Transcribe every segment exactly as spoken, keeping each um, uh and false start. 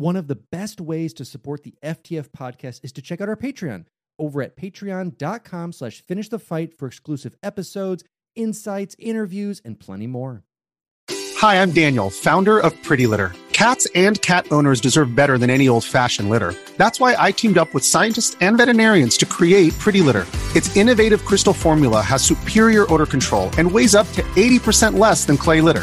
One of the best ways to support the F T F podcast is to check out our Patreon over at patreon.com slash finish the fight for exclusive episodes, insights, interviews, and plenty more. Hi, I'm Daniel, founder of Pretty Litter. Cats and cat owners deserve better than any old-fashioned litter. That's why I teamed up with scientists and veterinarians to create Pretty Litter. Its innovative crystal formula has superior odor control and weighs up to eighty percent less than clay litter.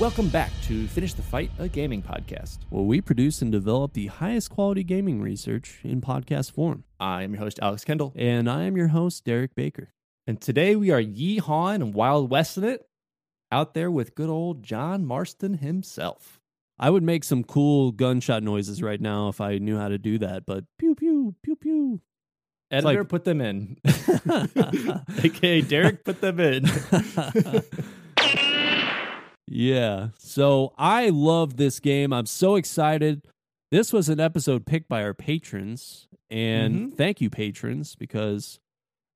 Welcome back to Finish the Fight, a gaming podcast, where we produce and develop the highest quality gaming research in podcast form. I am your host, Alex Kendall. And I am your host, Derek Baker. And today we are yeehawing and Wild Westing it out there with good old John Marston himself. I would make some cool gunshot noises right now if I knew how to do that, but pew, pew, pew, pew. Editor, like... put them in. A K A Derek, put them in. Yeah, so I love this game. I'm so excited. This was an episode picked by our patrons, and mm-hmm. thank you, patrons, because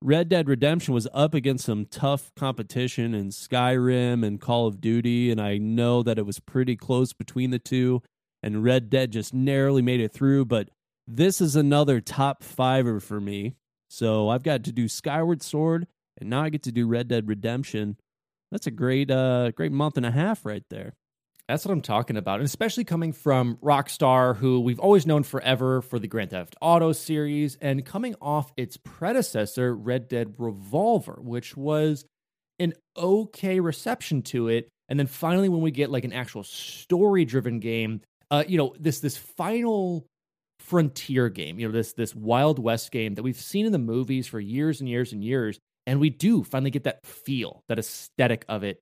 Red Dead Redemption was up against some tough competition in Skyrim and Call of Duty, and I know that it was pretty close between the two, and Red Dead just narrowly made it through, but this is another top fiver for me. So I've got to do Skyward Sword, and now I get to do Red Dead Redemption. That's a great uh, great month and a half right there. That's what I'm talking about, and especially coming from Rockstar, who we've always known forever for the Grand Theft Auto series, and coming off its predecessor, Red Dead Revolver, which was an okay reception to it. And then finally, when we get like an actual story-driven game, uh, you know, this this final frontier game, you know, this this Wild West game that we've seen in the movies for years and years and years. And we do finally get that feel, that aesthetic of it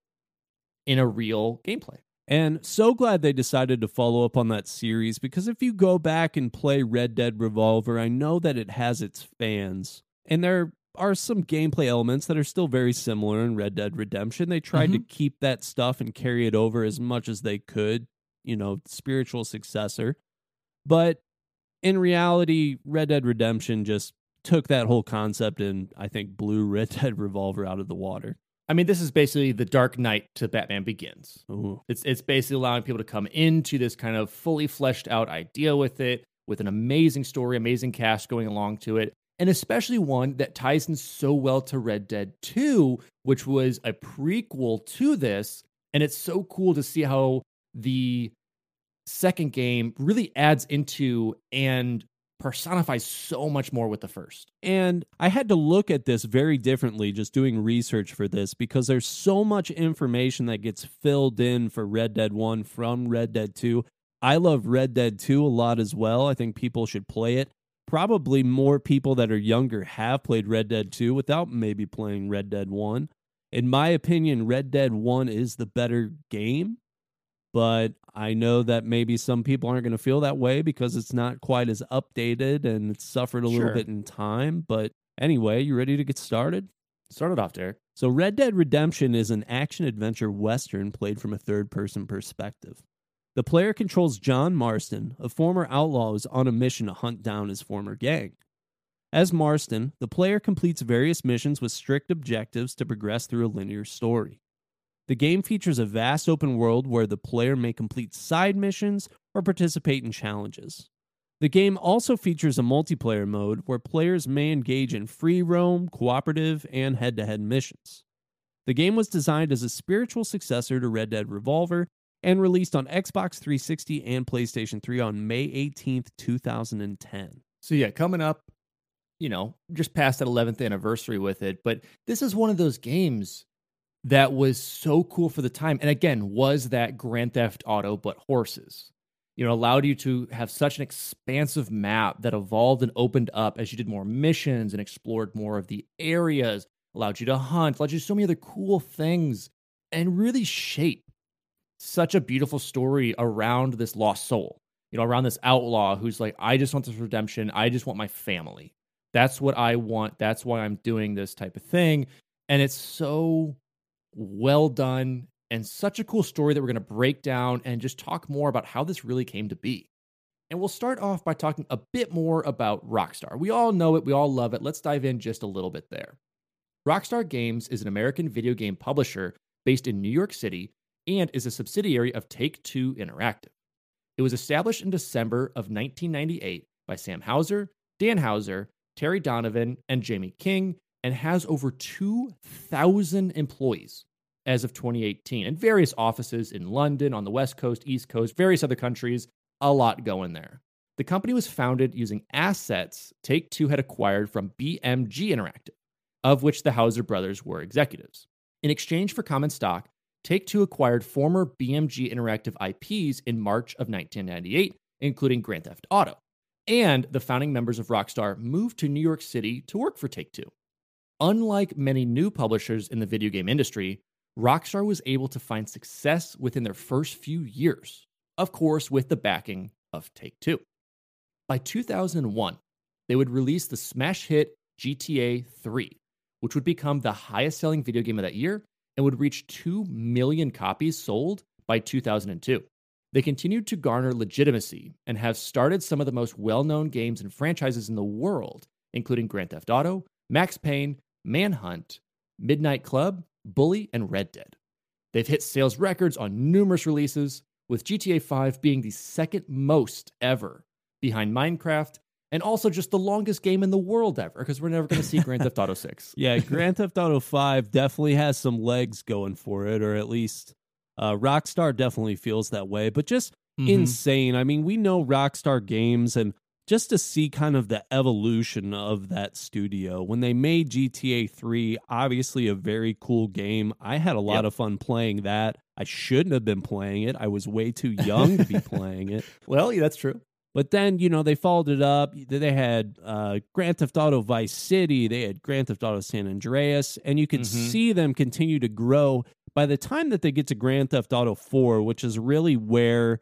in a real gameplay. And so glad they decided to follow up on that series, because if you go back and play Red Dead Revolver, I know that it has its fans. And there are some gameplay elements that are still very similar in Red Dead Redemption. They tried mm-hmm. to keep that stuff and carry it over as much as they could, you know, spiritual successor. But in reality, Red Dead Redemption just took that whole concept and I think blew Red Dead Revolver out of the water. I mean, this is basically the Dark Knight to Batman Begins. Ooh. It's it's basically allowing people to come into this kind of fully fleshed out idea with it, with an amazing story, amazing cast going along to it, and especially one that ties in so well to Red Dead two, which was a prequel to this, and it's so cool to see how the second game really adds into and personifies so much more with the first. And I had to look at this very differently just doing research for this, because there's so much information that gets filled in for Red Dead one from Red Dead two. I love Red Dead two a lot as well. I think people should play it. Probably more people that are younger have played Red Dead two without maybe playing Red Dead one. In my opinion, Red Dead one is the better game, but I know that maybe some people aren't going to feel that way because it's not quite as updated and it's suffered a little sure. bit in time. But anyway, you ready to get started? Start it off, Derek. So Red Dead Redemption is an action-adventure Western played from a third-person perspective. The player controls John Marston, a former outlaw who's on a mission to hunt down his former gang. As Marston, the player completes various missions with strict objectives to progress through a linear story. The game features a vast open world where the player may complete side missions or participate in challenges. The game also features a multiplayer mode where players may engage in free roam, cooperative, and head-to-head missions. The game was designed as a spiritual successor to Red Dead Revolver and released on Xbox three sixty and PlayStation three on May eighteenth, two thousand ten. So yeah, coming up, you know, just past that eleventh anniversary with it, but this is one of those games that was so cool for the time. And again, was that Grand Theft Auto, but horses, you know, allowed you to have such an expansive map that evolved and opened up as you did more missions and explored more of the areas, allowed you to hunt, allowed you to do so many other cool things and really shape such a beautiful story around this lost soul. you know, around this outlaw who's like, I just want this redemption. I just want my family. That's what I want. That's why I'm doing this type of thing. And it's so well done and such a cool story that we're going to break down and just talk more about how this really came to be. And we'll start off by talking a bit more about Rockstar. We all know it. We all love it. Let's dive in just a little bit there. Rockstar Games is an American video game publisher based in New York City and is a subsidiary of Take-Two Interactive. It was established in December of nineteen ninety-eight by Sam Houser, Dan Houser, Terry Donovan, and Jamie King, and has over two thousand employees as of twenty eighteen in various offices in London, on the West Coast, East Coast, various other countries. A lot going there. The company was founded using assets Take-Two had acquired from B M G Interactive, of which the Houser brothers were executives. In exchange for common stock, Take-Two acquired former B M G Interactive I Ps in March of nineteen ninety-eight, including Grand Theft Auto. And the founding members of Rockstar moved to New York City to work for Take-Two. Unlike many new publishers in the video game industry, Rockstar was able to find success within their first few years, of course with the backing of Take-Two. By two thousand one, they would release the smash hit G T A three, which would become the highest-selling video game of that year and would reach two million copies sold by two thousand two. They continued to garner legitimacy and have started some of the most well-known games and franchises in the world, including Grand Theft Auto, Max Payne, Manhunt, Midnight Club, Bully, and Red Dead. They've hit sales records on numerous releases, with G T A five being the second most ever behind Minecraft, and also just the longest game in the world ever, because we're never going to see Grand Theft Auto six. Yeah, Grand Theft Auto five definitely has some legs going for it, or at least uh, Rockstar definitely feels that way. But just mm-hmm. insane. I mean, we know Rockstar Games, and just to see kind of the evolution of that studio. When they made G T A three, obviously a very cool game. I had a lot yep. of fun playing that. I shouldn't have been playing it. I was way too young to be playing it. Well, yeah, that's true. But then, you know, they followed it up. They had uh, Grand Theft Auto Vice City. They had Grand Theft Auto San Andreas. And you could mm-hmm. see them continue to grow. By the time that they get to Grand Theft Auto four, which is really where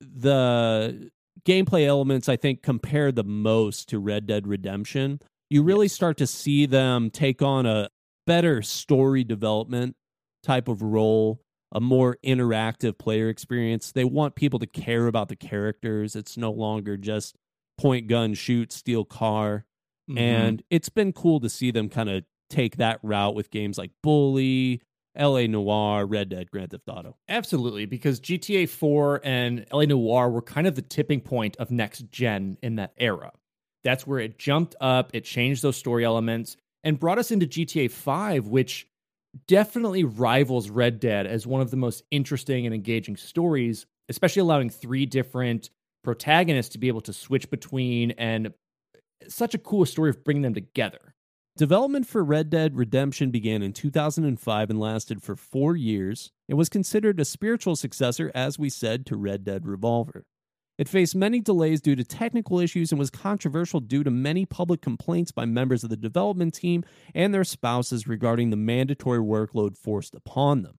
the gameplay elements, I think, compare the most to Red Dead Redemption, you really yes. start to see them take on a better story development type of role, a more interactive player experience. They want people to care about the characters. It's no longer just point, gun, shoot, steal car. Mm-hmm. And it's been cool to see them kind of take that route with games like Bully, L A Noire, Red Dead, Grand Theft Auto. Absolutely, because G T A four and L A Noire were kind of the tipping point of next gen in that era. That's where it jumped up, it changed those story elements, and brought us into G T A five, which definitely rivals Red Dead as one of the most interesting and engaging stories, especially allowing three different protagonists to be able to switch between, and such a cool story of bringing them together. Development for Red Dead Redemption began in two thousand five and lasted for four years. It was considered a spiritual successor, as we said, to Red Dead Revolver. It faced many delays due to technical issues and was controversial due to many public complaints by members of the development team and their spouses regarding the mandatory workload forced upon them.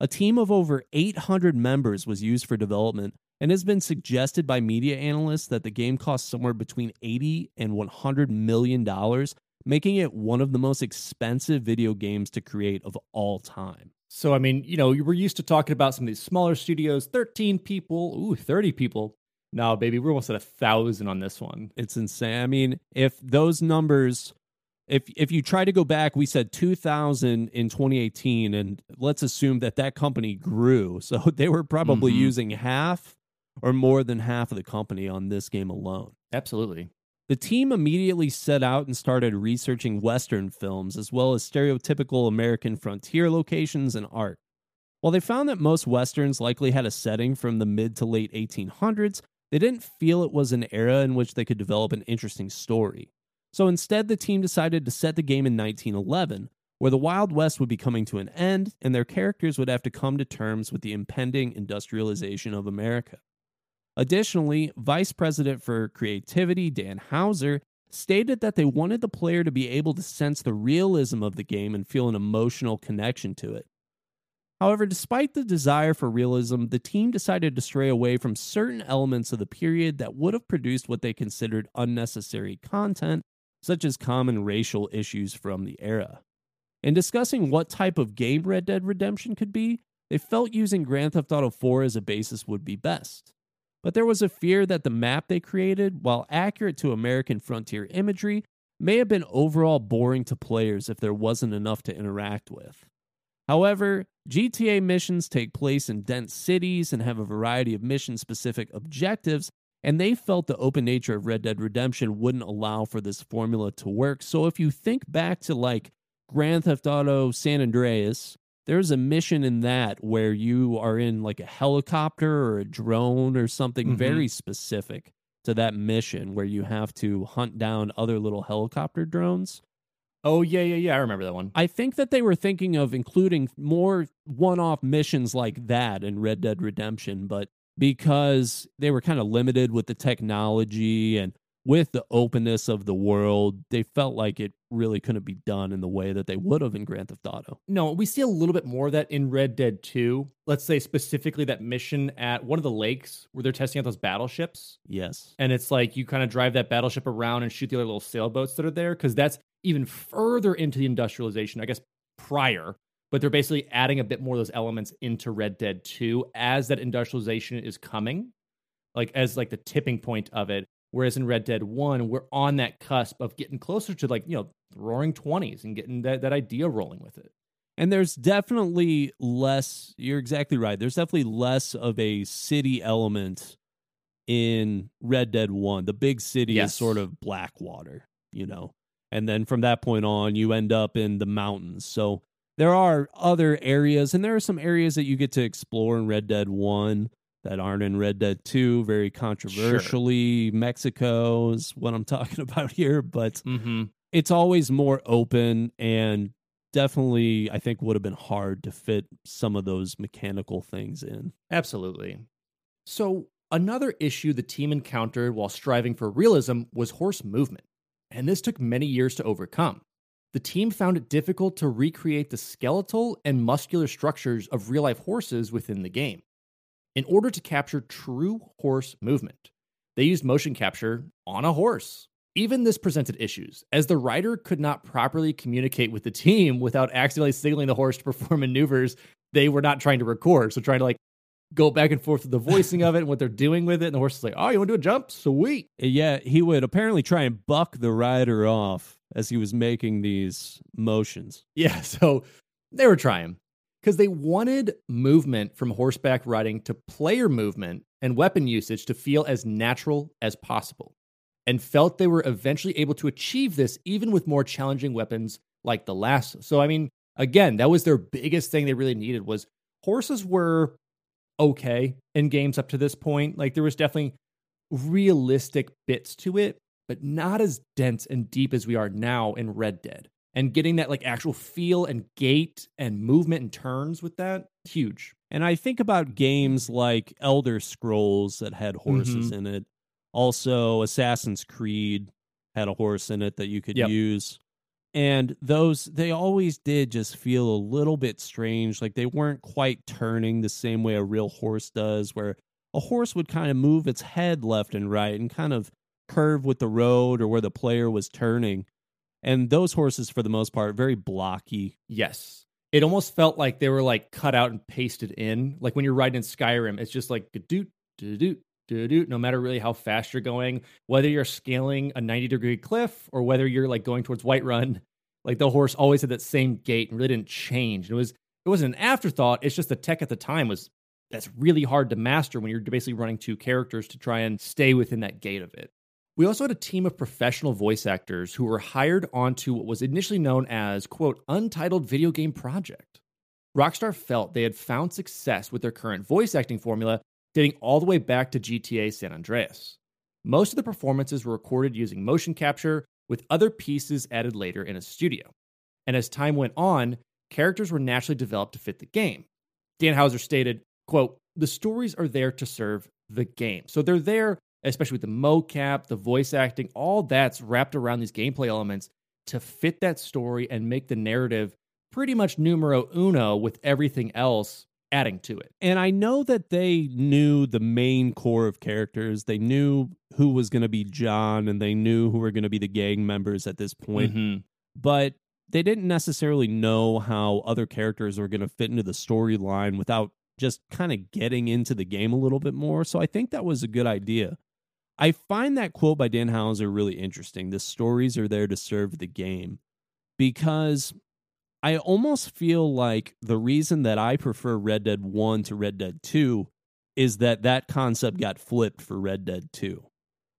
A team of over eight hundred members was used for development, and has been suggested by media analysts that the game cost somewhere between eighty and one hundred million dollars, making it one of the most expensive video games to create of all time. So, I mean, you know, we're used to talking about some of these smaller studios, thirteen people, ooh, thirty people. No, baby, we're almost at a thousand on this one. It's insane. I mean, if those numbers, if if you try to go back, we said two thousand in twenty eighteen, and let's assume that that company grew. So they were probably mm-hmm. using half or more than half of the company on this game alone. Absolutely. The team immediately set out and started researching Western films, as well as stereotypical American frontier locations and art. While they found that most Westerns likely had a setting from the mid to late eighteen hundreds, they didn't feel it was an era in which they could develop an interesting story. So instead, the team decided to set the game in nineteen eleven, where the Wild West would be coming to an end, and their characters would have to come to terms with the impending industrialization of America. Additionally, Vice President for Creativity, Dan Houser, stated that they wanted the player to be able to sense the realism of the game and feel an emotional connection to it. However, despite the desire for realism, the team decided to stray away from certain elements of the period that would have produced what they considered unnecessary content, such as common racial issues from the era. In discussing what type of game Red Dead Redemption could be, they felt using Grand Theft Auto four as a basis would be best. But there was a fear that the map they created, while accurate to American frontier imagery, may have been overall boring to players if there wasn't enough to interact with. However, G T A missions take place in dense cities and have a variety of mission-specific objectives, and they felt the open nature of Red Dead Redemption wouldn't allow for this formula to work. So if you think back to, like, Grand Theft Auto San Andreas, there's a mission in that where you are in, like, a helicopter or a drone or something mm-hmm. very specific to that mission where you have to hunt down other little helicopter drones. Oh, yeah, yeah, yeah. I remember that one. I think that they were thinking of including more one-off missions like that in Red Dead Redemption, but because they were kind of limited with the technology and with the openness of the world, they felt like it really couldn't be done in the way that they would have in Grand Theft Auto. No, we see a little bit more of that in Red Dead two. Let's say specifically that mission at one of the lakes where they're testing out those battleships. Yes. And it's like you kind of drive that battleship around and shoot the other little sailboats that are there, because that's even further into the industrialization, I guess, prior. But they're basically adding a bit more of those elements into Red Dead two as that industrialization is coming, like as like the tipping point of it. Whereas in Red Dead one, we're on that cusp of getting closer to, like, you know, the roaring twenties and getting that, that idea rolling with it. And there's definitely less, you're exactly right, there's definitely less of a city element in Red Dead one. The big city yes. is sort of Blackwater, you know. And then from that point on, you end up in the mountains. So there are other areas, and there are some areas that you get to explore in Red Dead one that aren't in Red Dead two, very controversially. Sure. Mexico is what I'm talking about here, but mm-hmm. it's always more open and definitely, I think, would have been hard to fit some of those mechanical things in. Absolutely. So another issue the team encountered while striving for realism was horse movement, and this took many years to overcome. The team found it difficult to recreate the skeletal and muscular structures of real-life horses within the game. In order to capture true horse movement, they used motion capture on a horse. Even this presented issues, as the rider could not properly communicate with the team without accidentally signaling the horse to perform maneuvers they were not trying to record. So trying to, like, go back and forth with the voicing of it and what they're doing with it. And the horse is like, oh, you want to do a jump? Sweet. Yeah, he would apparently try and buck the rider off as he was making these motions. Yeah, so they were trying. Because they wanted movement from horseback riding to player movement and weapon usage to feel as natural as possible, and felt they were eventually able to achieve this even with more challenging weapons like the lasso. So, I mean, again, that was their biggest thing they really needed, was horses were okay in games up to this point. Like, there was definitely realistic bits to it, but not as dense and deep as we are now in Red Dead. And getting that, like, actual feel and gait and movement and turns with that, huge. And I think about games like Elder Scrolls that had horses mm-hmm. in it. Also, Assassin's Creed had a horse in it that you could yep. use. And those, they always did just feel a little bit strange. Like, they weren't quite turning the same way a real horse does, where a horse would kind of move its head left and right and kind of curve with the road or where the player was turning. And those horses, for the most part, very blocky. Yes. It almost felt like they were, like, cut out and pasted in. Like, when you're riding in Skyrim, it's just like, doot, doot, doot, no matter really how fast you're going, whether you're scaling a ninety-degree cliff or whether you're, like, going towards Whiterun, like, the horse always had that same gait and really didn't change. It was, it wasn't an afterthought. It's just the tech at the time was, that's really hard to master when you're basically running two characters to try and stay within that gait of it. We also had a team of professional voice actors who were hired onto what was initially known as, quote, untitled video game project. Rockstar felt they had found success with their current voice acting formula dating all the way back to G T A San Andreas. Most of the performances were recorded using motion capture, with other pieces added later in a studio. And as time went on, characters were naturally developed to fit the game. Dan Houser stated, quote, the stories are there to serve the game. So they're there, especially with the mocap, the voice acting, all that's wrapped around these gameplay elements to fit that story and make the narrative pretty much numero uno with everything else adding to it. And I know that they knew the main core of characters. They knew who was going to be John, and they knew who were going to be the gang members at this point. Mm-hmm. But they didn't necessarily know how other characters were going to fit into the storyline without just kind of getting into the game a little bit more. So I think that was a good idea. I find that quote by Dan Houser really interesting. The stories are there to serve the game, because I almost feel like the reason that I prefer Red Dead one to Red Dead two is that that concept got flipped for Red Dead two,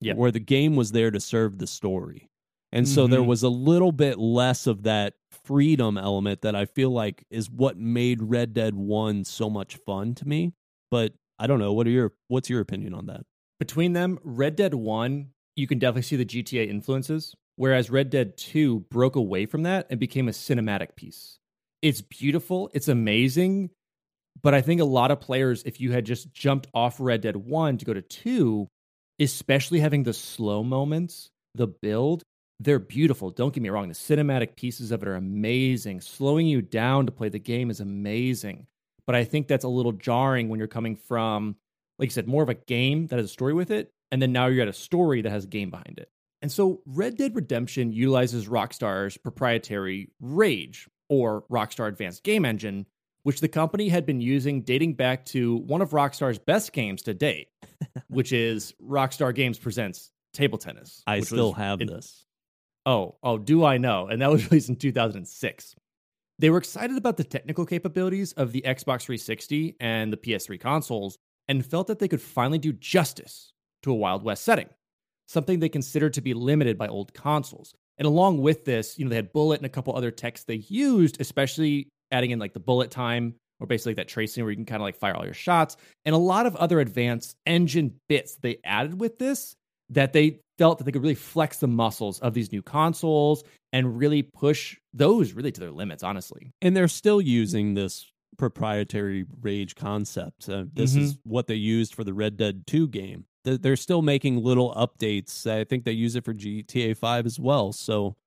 yeah. where the game was there to serve the story. And mm-hmm. so there was a little bit less of that freedom element that I feel like is what made Red Dead one so much fun to me. But I don't know. What are your, what's your opinion on that? Between them, Red Dead one, you can definitely see the G T A influences, whereas Red Dead two broke away from that and became a cinematic piece. It's beautiful. It's amazing. But I think a lot of players, if you had just jumped off Red Dead one to go to two, especially having the slow moments, the build, they're beautiful. Don't get me wrong. The cinematic pieces of it are amazing. Slowing you down to play the game is amazing. But I think that's a little jarring when you're coming from, like you said, more of a game that has a story with it. And then now you're at a story that has a game behind it. And so Red Dead Redemption utilizes Rockstar's proprietary Rage, or Rockstar Advanced Game Engine, which the company had been using dating back to one of Rockstar's best games to date, which is Rockstar Games Presents Table Tennis. I still have in- this. Oh, oh, do I know? And that was released in two thousand six. They were excited about the technical capabilities of the Xbox three sixty and the P S three consoles, and felt that they could finally do justice to a Wild West setting, something they considered to be limited by old consoles. And along with this, you know, they had Bullet and a couple other techs they used, especially adding in like the bullet time, or basically that tracing where you can kind of like fire all your shots, and a lot of other advanced engine bits they added with this, that they felt that they could really flex the muscles of these new consoles and really push those really to their limits, honestly. And they're still using this proprietary Rage concept. Uh, this mm-hmm. is what they used for the Red Dead two game. They're still making little updates. I think they use it for G T A five as well. So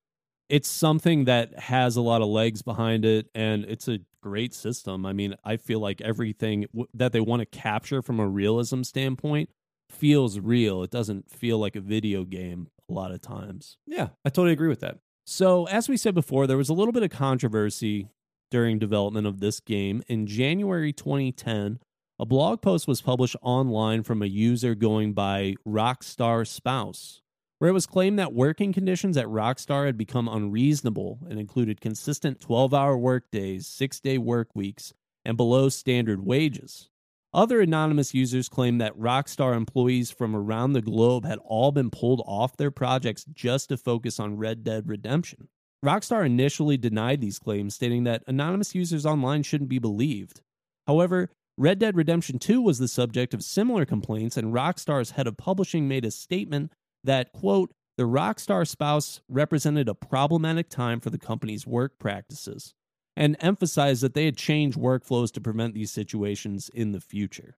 it's something that has a lot of legs behind it, and it's a great system. I mean, I feel like everything that they want to capture from a realism standpoint feels real. It doesn't feel like a video game a lot of times. Yeah, I totally agree with that. So as we said before, there was a little bit of controversy during development of this game. In January twenty ten, a blog post was published online from a user going by Rockstar Spouse, where it was claimed that working conditions at Rockstar had become unreasonable and included consistent twelve-hour workdays, six-day work weeks, and below standard wages. Other anonymous users claimed that Rockstar employees from around the globe had all been pulled off their projects just to focus on Red Dead Redemption. Rockstar initially denied these claims, stating that anonymous users online shouldn't be believed. However, Red Dead Redemption two was the subject of similar complaints, and Rockstar's head of publishing made a statement that, quote, the Rockstar Spouse represented a problematic time for the company's work practices, and emphasized that they had changed workflows to prevent these situations in the future.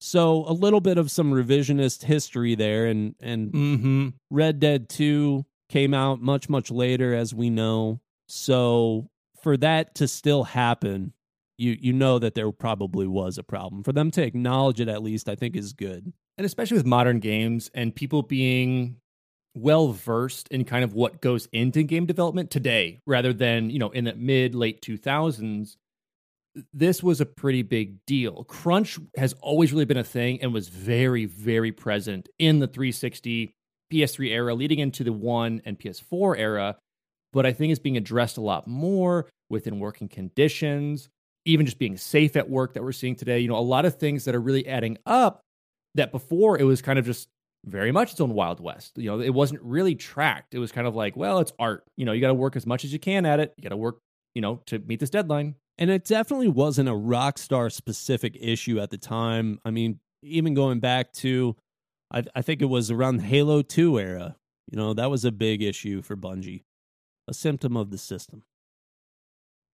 So a little bit of some revisionist history there, and, and mm-hmm. Red Dead two came out much, much later, as we know. So for that to still happen, you you know that there probably was a problem. For them to acknowledge it, at least, I think is good. And especially with modern games and people being well-versed in kind of what goes into game development today, rather than, you know, in the mid, late two thousands, this was a pretty big deal. Crunch has always really been a thing and was very, very present in the three sixty, P S three era, leading into the one and P S four era, but I think it's being addressed a lot more within working conditions, even just being safe at work that we're seeing today. You know, a lot of things that are really adding up that before it was kind of just very much its own Wild West. You know, it wasn't really tracked. It was kind of like, well, it's art. You know, you got to work as much as you can at it. You got to work, you know, to meet this deadline. And it definitely wasn't a Rockstar specific issue at the time. I mean, even going back to, I, I think it was around the Halo two era. You know, that was a big issue for Bungie, a symptom of the system.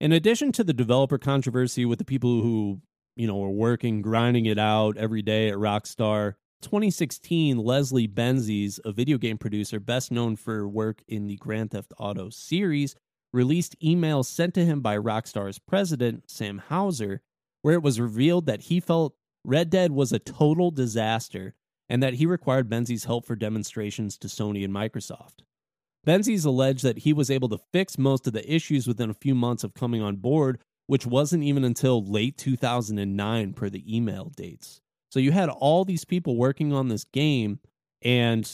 In addition to the developer controversy with the people who, you know, were working, grinding it out every day at Rockstar, twenty sixteen, Leslie Benzies, a video game producer best known for work in the Grand Theft Auto series, released emails sent to him by Rockstar's president, Sam Houser, where it was revealed that he felt Red Dead was a total disaster and that he required Menzies' help for demonstrations to Sony and Microsoft. Menzies alleged that he was able to fix most of the issues within a few months of coming on board, which wasn't even until late two thousand nine per the email dates. So you had all these people working on this game, and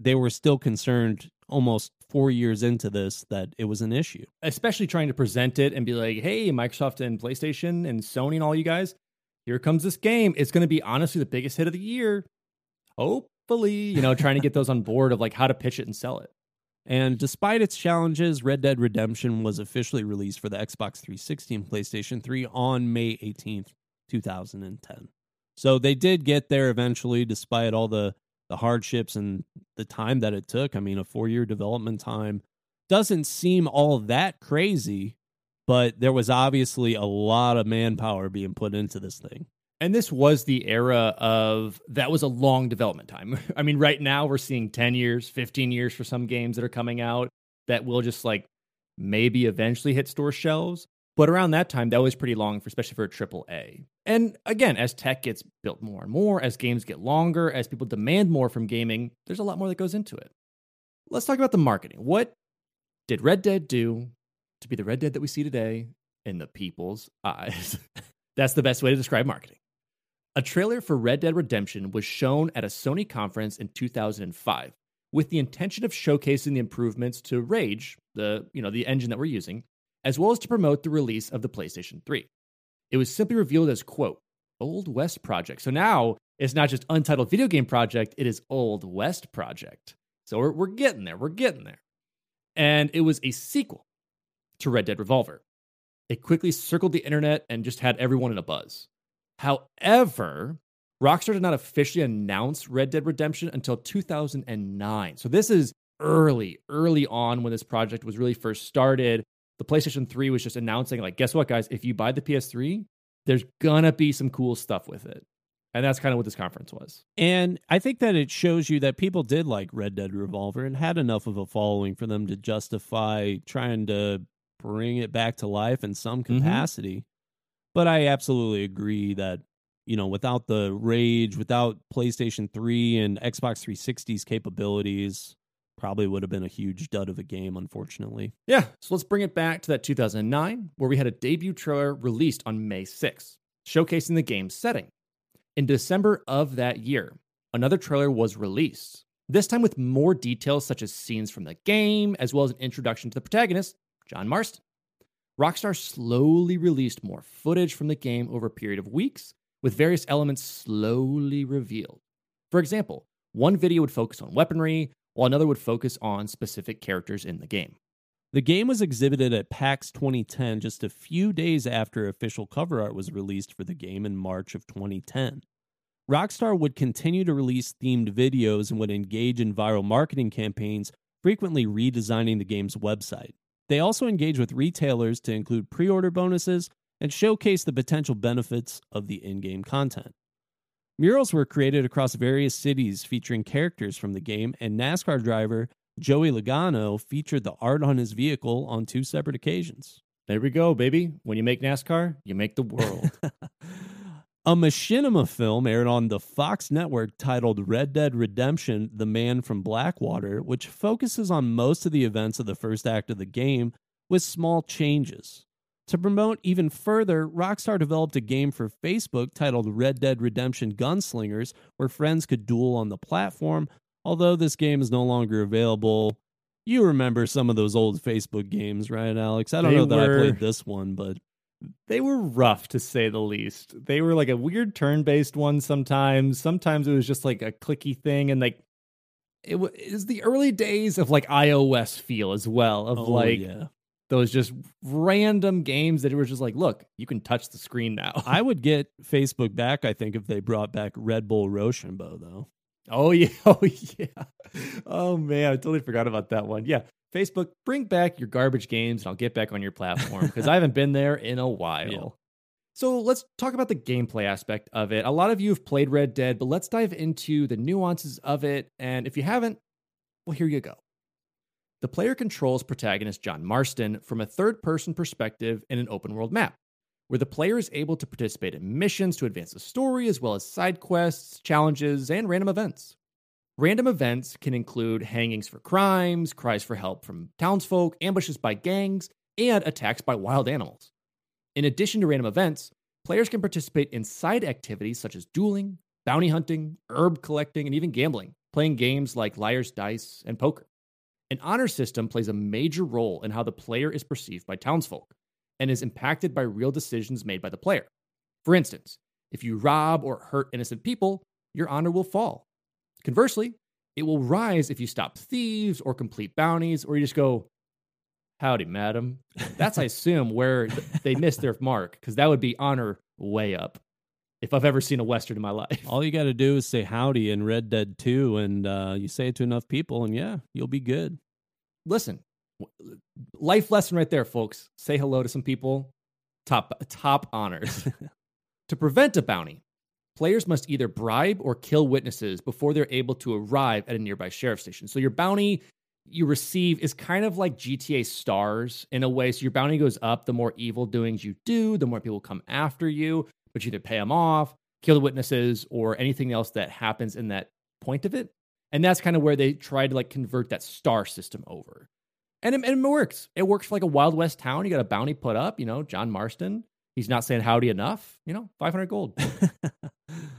they were still concerned almost four years into this that it was an issue. Especially trying to present it and be like, hey, Microsoft and PlayStation and Sony and all you guys, here comes this game. It's going to be honestly the biggest hit of the year. Hopefully, you know, trying to get those on board of like how to pitch it and sell it. And despite its challenges, Red Dead Redemption was officially released for the Xbox three sixty and PlayStation three on May eighteenth, two thousand ten. So they did get there eventually, despite all the, the hardships and the time that it took. I mean, a four-year development time doesn't seem all that crazy, but there was obviously a lot of manpower being put into this thing. And this was the era of, that was a long development time. I mean, right now we're seeing ten years, fifteen years for some games that are coming out that will just like maybe eventually hit store shelves. But around that time, that was pretty long, for especially for a triple A. And again, as tech gets built more and more, as games get longer, as people demand more from gaming, there's a lot more that goes into it. Let's talk about the marketing. What did Red Dead do to be the Red Dead that we see today in the people's eyes? That's the best way to describe marketing. A trailer for Red Dead Redemption was shown at a Sony conference in two thousand five with the intention of showcasing the improvements to Rage, the, you know, the engine that we're using, as well as to promote the release of the PlayStation three. It was simply revealed as, quote, Old West Project. So now it's not just Untitled Video Game Project, it is Old West Project. So we're, we're getting there, we're getting there. And it was a sequel to Red Dead Revolver. It quickly circled the internet and just had everyone in a buzz. However, Rockstar did not officially announce Red Dead Redemption until two thousand nine. So this is early, early on when this project was really first started. The PlayStation three was just announcing, like, guess what, guys? If you buy the P S three, there's gonna be some cool stuff with it. And that's kind of what this conference was. And I think that it shows you that people did like Red Dead Revolver and had enough of a following for them to justify trying to bring it back to life in some capacity. Mm-hmm. But I absolutely agree that, you know, without the Rage, without PlayStation three and Xbox three sixty's capabilities, probably would have been a huge dud of a game, unfortunately. Yeah, so let's bring it back to that two thousand nine, where we had a debut trailer released on May sixth, showcasing the game's setting. In December of that year, another trailer was released, this time with more details such as scenes from the game, as well as an introduction to the protagonist, John Marston. Rockstar slowly released more footage from the game over a period of weeks, with various elements slowly revealed. For example, one video would focus on weaponry, while another would focus on specific characters in the game. The game was exhibited at PAX twenty ten just a few days after official cover art was released for the game in March of twenty ten. Rockstar would continue to release themed videos and would engage in viral marketing campaigns, frequently redesigning the game's website. They also engage with retailers to include pre-order bonuses and showcase the potential benefits of the in-game content. Murals were created across various cities featuring characters from the game, and NASCAR driver Joey Logano featured the art on his vehicle on two separate occasions. There we go, baby. When you make NASCAR, you make the world. A machinima film aired on the Fox network titled Red Dead Redemption, The Man from Blackwater, which focuses on most of the events of the first act of the game with small changes. To promote even further, Rockstar developed a game for Facebook titled Red Dead Redemption Gunslingers, where friends could duel on the platform, although this game is no longer available. You remember some of those old Facebook games, right, Alex? I don't they know that were... I played this one, but... They were rough, to say the least. They were like a weird turn-based one sometimes. Sometimes it was just like a clicky thing. And like, it was, it was the early days of like iOS feel as well, of oh, like yeah. those just random games that it was just like, look, you can touch the screen now. I would get Facebook back, I think, if they brought back Red Bull Rochambeau, though. Oh, yeah. Oh, yeah. Oh, man. I totally forgot about that one. Yeah. Facebook, bring back your garbage games and I'll get back on your platform because I haven't been there in a while. Yeah. So let's talk about the gameplay aspect of it. A lot of you have played Red Dead, but let's dive into the nuances of it. And if you haven't, well, here you go. the player controls protagonist John Marston from a third-person perspective in an open-world map, where the player is able to participate in missions to advance the story, as well as side quests, challenges, and random events. Random events can include hangings for crimes, cries for help from townsfolk, ambushes by gangs, and attacks by wild animals. In addition to random events, players can participate in side activities such as dueling, bounty hunting, herb collecting, and even gambling, playing games like Liar's Dice and poker. An honor system plays a major role in how the player is perceived by townsfolk, and is impacted by real decisions made by the player. For instance, if you rob or hurt innocent people, your honor will fall. Conversely, it will rise if you stop thieves or complete bounties, or you just go, "Howdy, madam." That's, I assume, where they missed their mark, because that would be honor way up, if I've ever seen a Western in my life. All you got to do is say howdy in Red Dead two, and uh, you say it to enough people, and yeah, you'll be good. Listen, life lesson right there, folks. Say hello to some people. Top, top honors. To prevent a bounty, players must either bribe or kill witnesses before they're able to arrive at a nearby sheriff's station. So your bounty you receive is kind of like G T A stars in a way. So your bounty goes up. The more evil doings you do, the more people come after you. But you either pay them off, kill the witnesses, or anything else that happens in that point of it. And that's kind of where they try to like convert that star system over. And it, and it works. It works for like a Wild West town. You got a bounty put up, you know, John Marston. He's not saying howdy enough, you know, five hundred gold.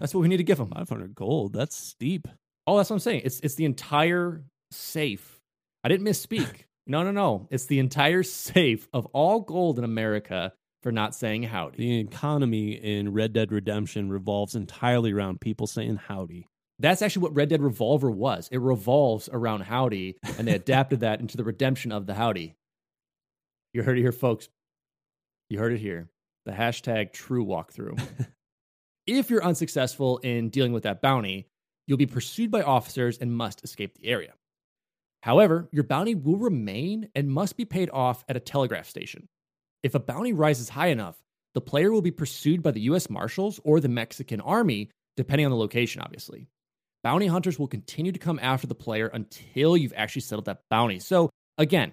That's what we need to give him. five hundred gold. That's steep. Oh, that's what I'm saying. It's, it's the entire safe. I didn't misspeak. No, no, no. It's the entire safe of all gold in America for not saying howdy. The economy in Red Dead Redemption revolves entirely around people saying howdy. That's actually what Red Dead Revolver was. It revolves around howdy, and they adapted that into the redemption of the howdy. You heard it here, folks. You heard it here. The hashtag true walkthrough. If you're unsuccessful in dealing with that bounty, you'll be pursued by officers and must escape the area. However, your bounty will remain and must be paid off at a telegraph station. If a bounty rises high enough, the player will be pursued by the U S Marshals or the Mexican Army, depending on the location, obviously. Bounty hunters will continue to come after the player until you've actually settled that bounty. So again,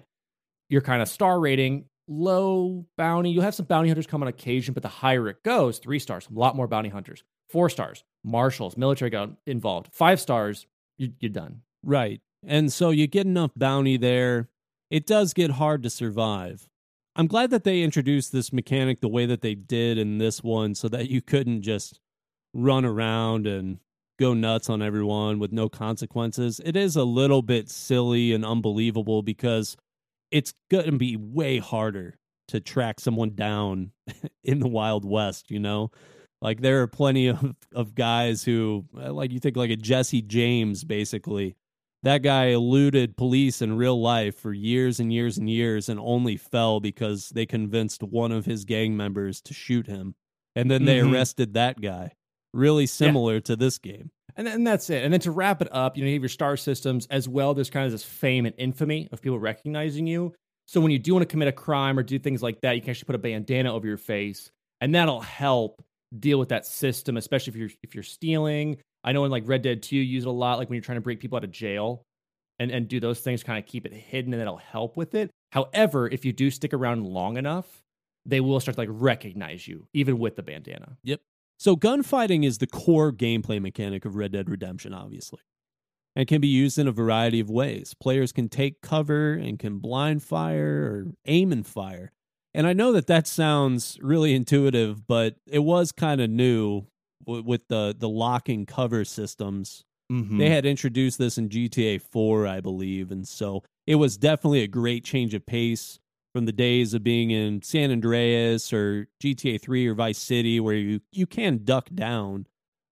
your kind of star rating, low bounty. You'll have some bounty hunters come on occasion, but the higher it goes, three stars, a lot more bounty hunters. Four stars, marshals, military got involved. Five stars, you're done. Right. And so you get enough bounty there. It does get hard to survive. I'm glad that they introduced this mechanic the way that they did in this one, so that you couldn't just run around and go nuts on everyone with no consequences. It is a little bit silly and unbelievable because it's going to be way harder to track someone down in the Wild West, you know? Like, there are plenty of, of guys who, like, you think like a Jesse James, basically. That guy eluded police in real life for years and years and years and only fell because they convinced one of his gang members to shoot him. And then they mm-hmm. arrested that guy. Really similar yeah. to this game. And then that's it. And then to wrap it up, you know, you have your star systems as well. There's kind of this fame and infamy of people recognizing you. So when you do want to commit a crime or do things like that, you can actually put a bandana over your face, and that'll help deal with that system, especially if you're if you're stealing. I know in like Red Dead two, you use it a lot, like when you're trying to break people out of jail and, and do those things, kind of keep it hidden, and that'll help with it. However, if you do stick around long enough, they will start to like recognize you, even with the bandana. Yep. So gunfighting is the core gameplay mechanic of Red Dead Redemption, obviously, and can be used in a variety of ways. Players can take cover and can blind fire or aim and fire. And I know that that sounds really intuitive, but it was kind of new w- with the, the lock and cover systems. Mm-hmm. They had introduced this in G T A four, I believe, and so it was definitely a great change of pace from the days of being in San Andreas or G T A three or Vice City, where you, you can duck down,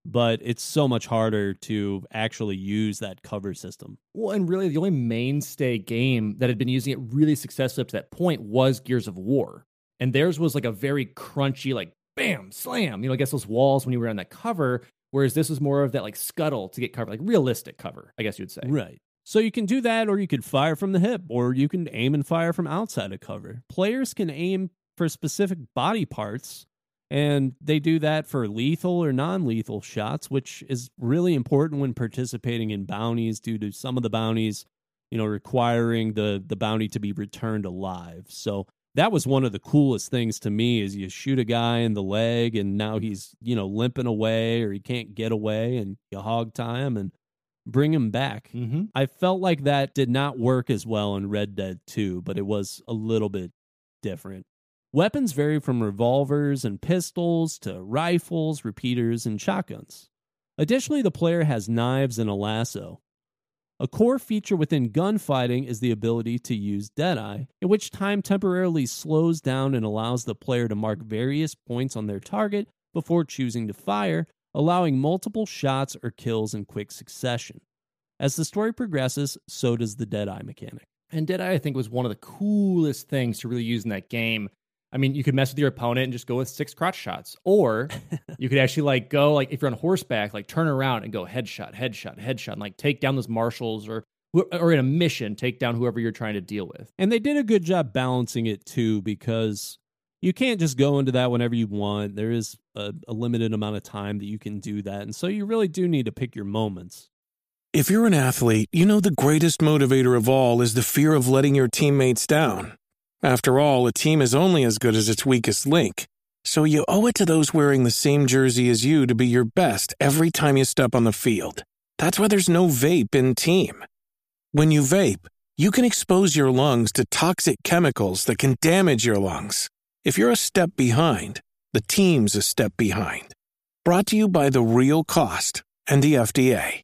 but it's so much harder to actually use that cover system. Well, and really the only mainstay game that had been using it really successfully up to that point was Gears of War. And theirs was like a very crunchy, like, bam, slam, you know, against those walls when you were on that cover, whereas this was more of that like scuttle to get cover, like realistic cover, I guess you would say. Right. So you can do that, or you could fire from the hip, or you can aim and fire from outside of cover. Players can aim for specific body parts, and they do that for lethal or non-lethal shots, which is really important when participating in bounties, due to some of the bounties you know, requiring the the bounty to be returned alive. So that was one of the coolest things to me, is you shoot a guy in the leg and now he's, you know, limping away or he can't get away, and you hog tie him and bring him back. Mm-hmm. I felt like that did not work as well in Red Dead two, but it was a little bit different. Weapons vary from revolvers and pistols to rifles, repeaters, and shotguns. Additionally, the player has knives and a lasso. A core feature within gunfighting is the ability to use Deadeye, in which time temporarily slows down and allows the player to mark various points on their target before choosing to fire, allowing multiple shots or kills in quick succession. As the story progresses, so does the Deadeye mechanic. And Deadeye, I think, was one of the coolest things to really use in that game. I mean, you could mess with your opponent and just go with six crotch shots, or you could actually like go like if you're on horseback, like turn around and go headshot, headshot, headshot, and like take down those marshals, or or in a mission, take down whoever you're trying to deal with. And they did a good job balancing it too, because you can't just go into that whenever you want. There is a, a limited amount of time that you can do that, and so you really do need to pick your moments. If you're an athlete, you know the greatest motivator of all is the fear of letting your teammates down. After all, a team is only as good as its weakest link, so you owe it to those wearing the same jersey as you to be your best every time you step on the field. That's why there's no vape in team. When you vape, you can expose your lungs to toxic chemicals that can damage your lungs. If you're a step behind, the team's a step behind. Brought to you by The Real Cost and the F D A.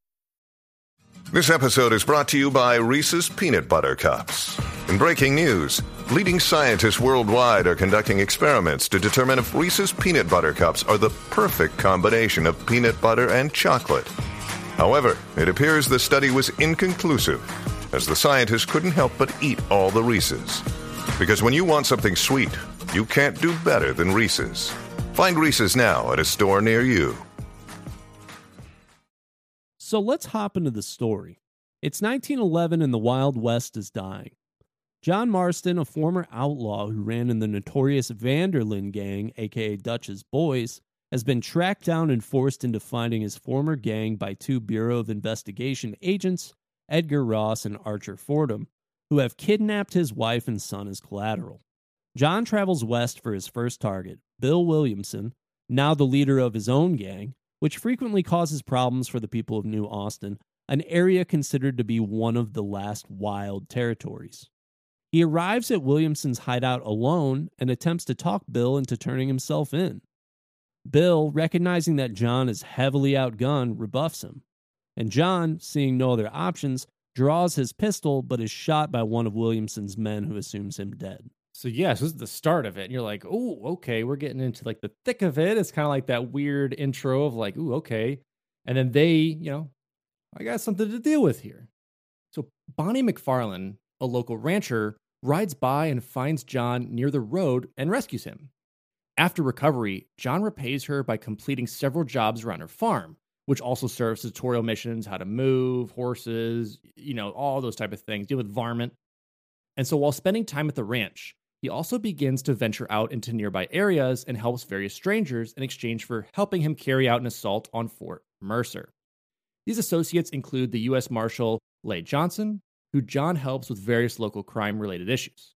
This episode is brought to you by Reese's Peanut Butter Cups. In breaking news, leading scientists worldwide are conducting experiments to determine if Reese's Peanut Butter Cups are the perfect combination of peanut butter and chocolate. However, it appears the study was inconclusive, as the scientists couldn't help but eat all the Reese's. Because when you want something sweet, you can't do better than Reese's. Find Reese's now at a store near you. So let's hop into the story. It's nineteen eleven and the Wild West is dying. John Marston, a former outlaw who ran in the notorious Van der Linde gang, aka Dutch's Boys, has been tracked down and forced into finding his former gang by two Bureau of Investigation agents, Edgar Ross and Archer Fordham, who have kidnapped his wife and son as collateral. John travels west for his first target, Bill Williamson, now the leader of his own gang, which frequently causes problems for the people of New Austin, an area considered to be one of the last wild territories. He arrives at Williamson's hideout alone and attempts to talk Bill into turning himself in. Bill, recognizing that John is heavily outgunned, rebuffs him, and John, seeing no other options, draws his pistol but is shot by one of Williamson's men, who assumes him dead. So yes, this is the start of it, and you're like, oh, okay, we're getting into like the thick of it. It's kind of like that weird intro of like, ooh, okay, and then they, you know, I got something to deal with here. So Bonnie McFarlane, a local rancher, rides by and finds John near the road and rescues him. After recovery, John repays her by completing several jobs around her farm, which also serves tutorial missions, how to move, horses, you know, all those type of things, deal with varmint. And so while spending time at the ranch, he also begins to venture out into nearby areas and helps various strangers in exchange for helping him carry out an assault on Fort Mercer. These associates include the U S Marshal Leigh Johnson, who John helps with various local crime-related issues,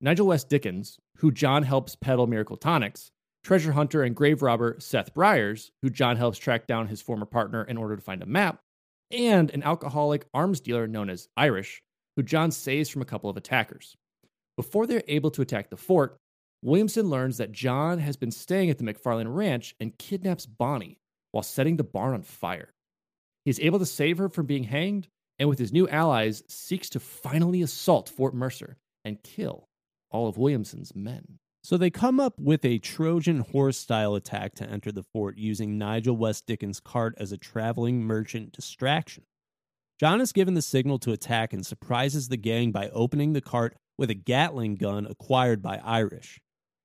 Nigel West Dickens, who John helps peddle miracle tonics, treasure hunter and grave robber Seth Briers, who John helps track down his former partner in order to find a map, and an alcoholic arms dealer known as Irish, who John saves from a couple of attackers. Before they're able to attack the fort, Williamson learns that John has been staying at the McFarlane Ranch and kidnaps Bonnie while setting the barn on fire. He's able to save her from being hanged, and with his new allies, seeks to finally assault Fort Mercer and kill all of Williamson's men. So they come up with a Trojan horse-style attack to enter the fort using Nigel West Dickens' cart as a traveling merchant distraction. John is given the signal to attack and surprises the gang by opening the cart with a Gatling gun acquired by Irish.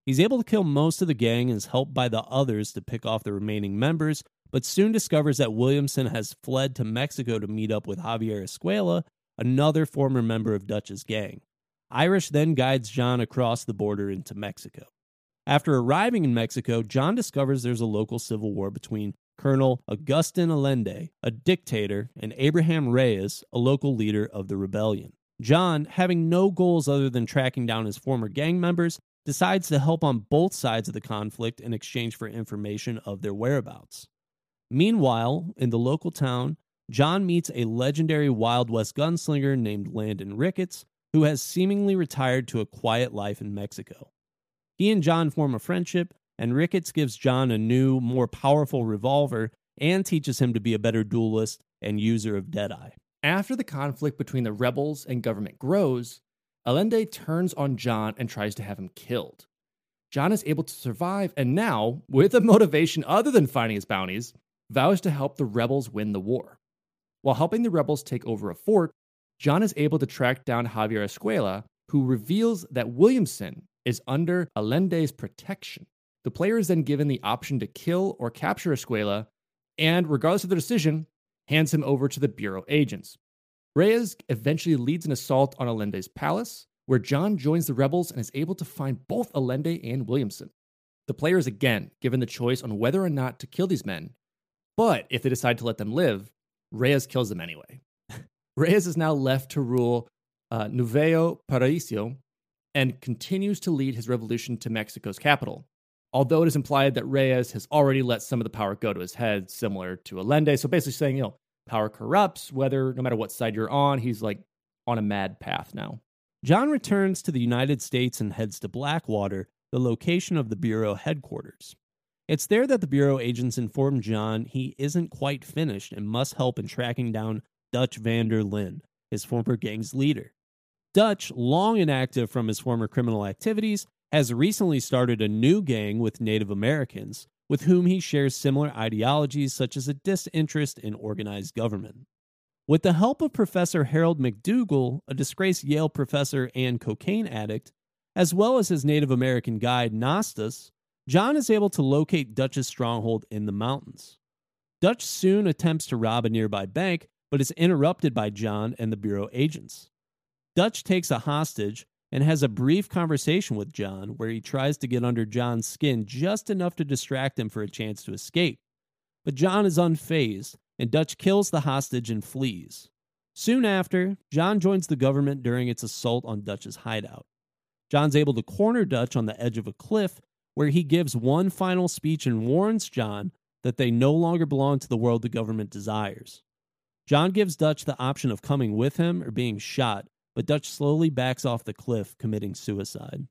He's able to kill most of the gang and is helped by the others to pick off the remaining members, but soon discovers that Williamson has fled to Mexico to meet up with Javier Escuela, another former member of Dutch's gang. Irish then guides John across the border into Mexico. After arriving in Mexico, John discovers there's a local civil war between Colonel Augustin Allende, a dictator, and Abraham Reyes, a local leader of the rebellion. John, having no goals other than tracking down his former gang members, decides to help on both sides of the conflict in exchange for information of their whereabouts. Meanwhile, in the local town, John meets a legendary Wild West gunslinger named Landon Ricketts, who has seemingly retired to a quiet life in Mexico. He and John form a friendship, and Ricketts gives John a new, more powerful revolver and teaches him to be a better duelist and user of Deadeye. After the conflict between the rebels and government grows, Allende turns on John and tries to have him killed. John is able to survive and now, with a motivation other than finding his bounties, vows to help the rebels win the war. While helping the rebels take over a fort, John is able to track down Javier Escuela, who reveals that Williamson is under Allende's protection. The player is then given the option to kill or capture Escuela, and regardless of their decision, hands him over to the Bureau agents. Reyes eventually leads an assault on Allende's palace, where John joins the rebels and is able to find both Allende and Williamson. The player is again given the choice on whether or not to kill these men, but if they decide to let them live, Reyes kills them anyway. Reyes is now left to rule uh, Nuevo Paraiso and continues to lead his revolution to Mexico's capital, although it is implied that Reyes has already let some of the power go to his head, similar to Allende. So basically saying, you know, power corrupts, whether no matter what side you're on, he's like on a mad path now. John returns to the United States and heads to Blackwater, the location of the Bureau headquarters. It's there that the Bureau agents inform John he isn't quite finished and must help in tracking down Dutch Van der Linde, his former gang's leader. Dutch, long inactive from his former criminal activities, has recently started a new gang with Native Americans, with whom he shares similar ideologies such as a disinterest in organized government. With the help of Professor Harold McDougall, a disgraced Yale professor and cocaine addict, as well as his Native American guide Nostas, John is able to locate Dutch's stronghold in the mountains. Dutch soon attempts to rob a nearby bank, but is interrupted by John and the Bureau agents. Dutch takes a hostage and has a brief conversation with John where he tries to get under John's skin just enough to distract him for a chance to escape. But John is unfazed, and Dutch kills the hostage and flees. Soon after, John joins the government during its assault on Dutch's hideout. John's able to corner Dutch on the edge of a cliff where he gives one final speech and warns John that they no longer belong to the world the government desires. John gives Dutch the option of coming with him or being shot, but Dutch slowly backs off the cliff, committing suicide.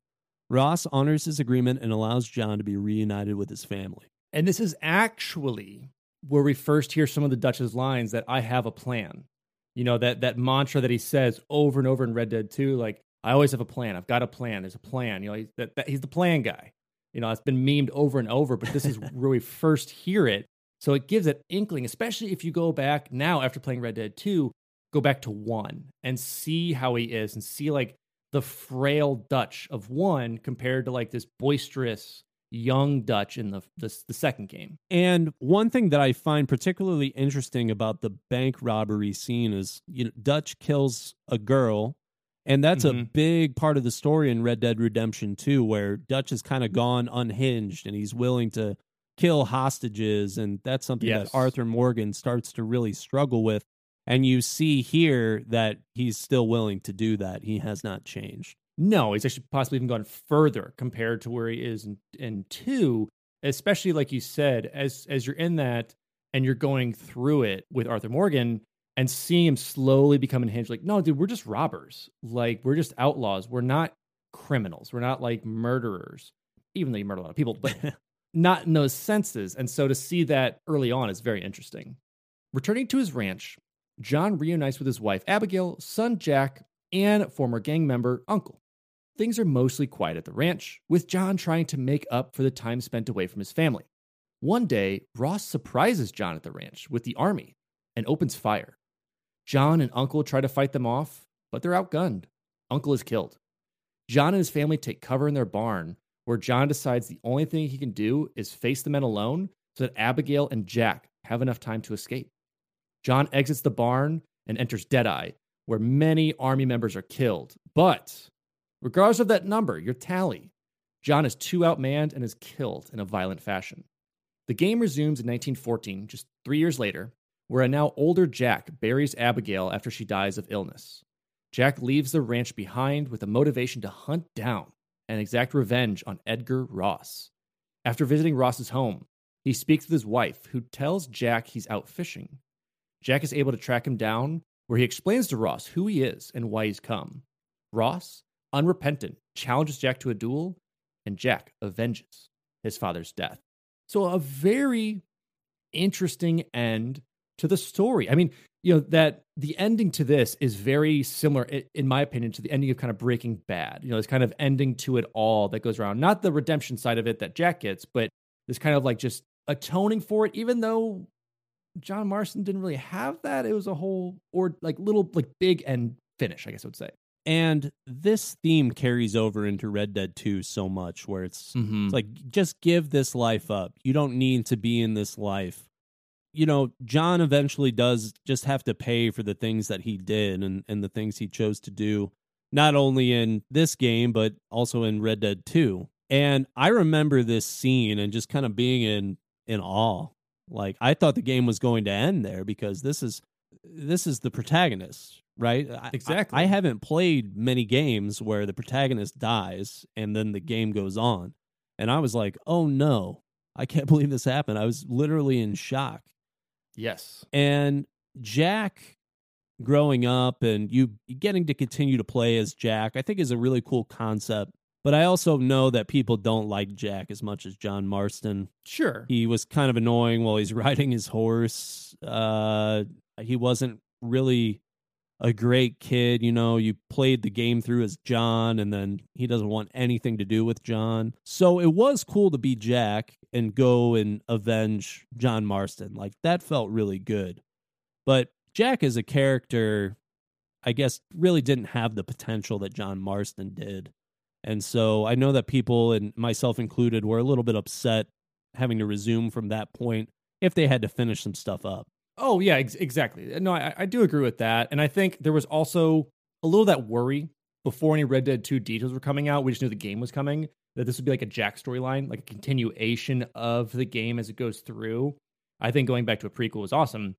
Ross honors his agreement and allows John to be reunited with his family. And this is actually where we first hear some of the Dutch's lines that I have a plan. You know, that that mantra that he says over and over in Red Dead two, like, I always have a plan. I've got a plan. There's a plan. You know, he's, that, that, he's the plan guy. You know, it's been memed over and over, but this is where we first hear it. So it gives an inkling, especially if you go back now after playing Red Dead two, go back to one and see how he is and see like the frail Dutch of one compared to like this boisterous young Dutch in the, the the second game. And one thing that I find particularly interesting about the bank robbery scene is, you know, Dutch kills a girl, and that's mm-hmm. a big part of the story in Red Dead Redemption two, where Dutch has kind of gone unhinged and he's willing to kill hostages, and that's something yes. that Arthur Morgan starts to really struggle with. And you see here that he's still willing to do that. He has not changed. No, he's actually possibly even gone further compared to where he is in, in two, especially like you said, as as you're in that and you're going through it with Arthur Morgan and seeing him slowly become unhinged, like, no, dude, we're just robbers. Like, we're just outlaws. We're not criminals. We're not like murderers, even though you murder a lot of people, but not in those senses. And so to see that early on is very interesting. Returning to his ranch, John reunites with his wife, Abigail, son, Jack, and former gang member, Uncle. Things are mostly quiet at the ranch, with John trying to make up for the time spent away from his family. One day, Ross surprises John at the ranch with the army and opens fire. John and Uncle try to fight them off, but they're outgunned. Uncle is killed. John and his family take cover in their barn, where John decides the only thing he can do is face the men alone so that Abigail and Jack have enough time to escape. John exits the barn and enters Deadeye, where many army members are killed. But regardless of that number, your tally, John is too outmanned and is killed in a violent fashion. The game resumes in nineteen fourteen, just three years later, where a now older Jack buries Abigail after she dies of illness. Jack leaves the ranch behind with a motivation to hunt down and exact revenge on Edgar Ross. After visiting Ross's home, he speaks with his wife, who tells Jack he's out fishing. Jack is able to track him down, where he explains to Ross who he is and why he's come. Ross, unrepentant, challenges Jack to a duel, and Jack avenges his father's death. So a very interesting end to the story. I mean, you know, that the ending to this is very similar, in my opinion, to the ending of kind of Breaking Bad. You know, this kind of ending to it all that goes around. Not the redemption side of it that Jack gets, but this kind of like just atoning for it, even though John Marston didn't really have that. It was a whole, or like little, like big end finish, I guess I would say. And this theme carries over into Red Dead two so much, where it's, mm-hmm. it's like, just give this life up. You don't need to be in this life. You know, John eventually does just have to pay for the things that he did and, and the things he chose to do, not only in this game, but also in Red Dead two. And I remember this scene and just kind of being in, in awe. Like, I thought the game was going to end there, because this is this is the protagonist, right? Exactly. I, I haven't played many games where the protagonist dies and then the game goes on. And I was like, oh no, I can't believe this happened. I was literally in shock. Yes. And Jack growing up and you getting to continue to play as Jack, I think is a really cool concept. But I also know that people don't like Jack as much as John Marston. Sure. He was kind of annoying while he's riding his horse. Uh, he wasn't really a great kid. You know, you played the game through as John, and then he doesn't want anything to do with John. So it was cool to be Jack and go and avenge John Marston. Like, that felt really good. But Jack as a character, I guess, really didn't have the potential that John Marston did. And so I know that people, and myself included, were a little bit upset having to resume from that point if they had to finish some stuff up. Oh, yeah, ex- exactly. No, I, I do agree with that. And I think there was also a little that worry before any Red Dead two details were coming out. We just knew the game was coming, that this would be like a Jack storyline, like a continuation of the game as it goes through. I think going back to a prequel was awesome.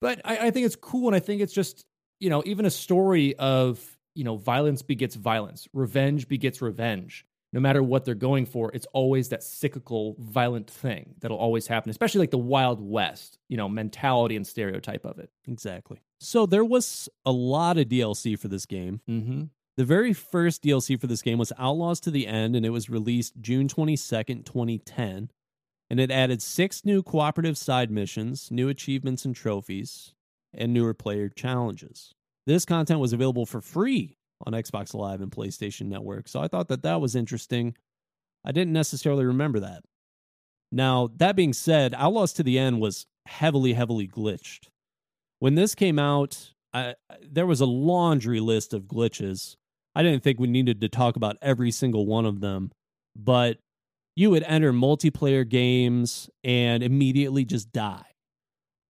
But I, I think it's cool. And I think it's just, you know, even a story of, you know, violence begets violence. Revenge begets revenge. No matter what they're going for, it's always that cyclical, violent thing that'll always happen, especially like the Wild West, you know, mentality and stereotype of it. Exactly. So there was a lot of D L C for this game. Mm-hmm. The very first D L C for this game was Outlaws to the End, and it was released June twenty-second, twenty ten. And it added six new cooperative side missions, new achievements and trophies, and newer player challenges. This content was available for free on Xbox Live and PlayStation Network, so I thought that that was interesting. I didn't necessarily remember that. Now, that being said, Outlaws to the End was heavily, heavily glitched. When this came out, I, there was a laundry list of glitches. I didn't think we needed to talk about every single one of them, but you would enter multiplayer games and immediately just die.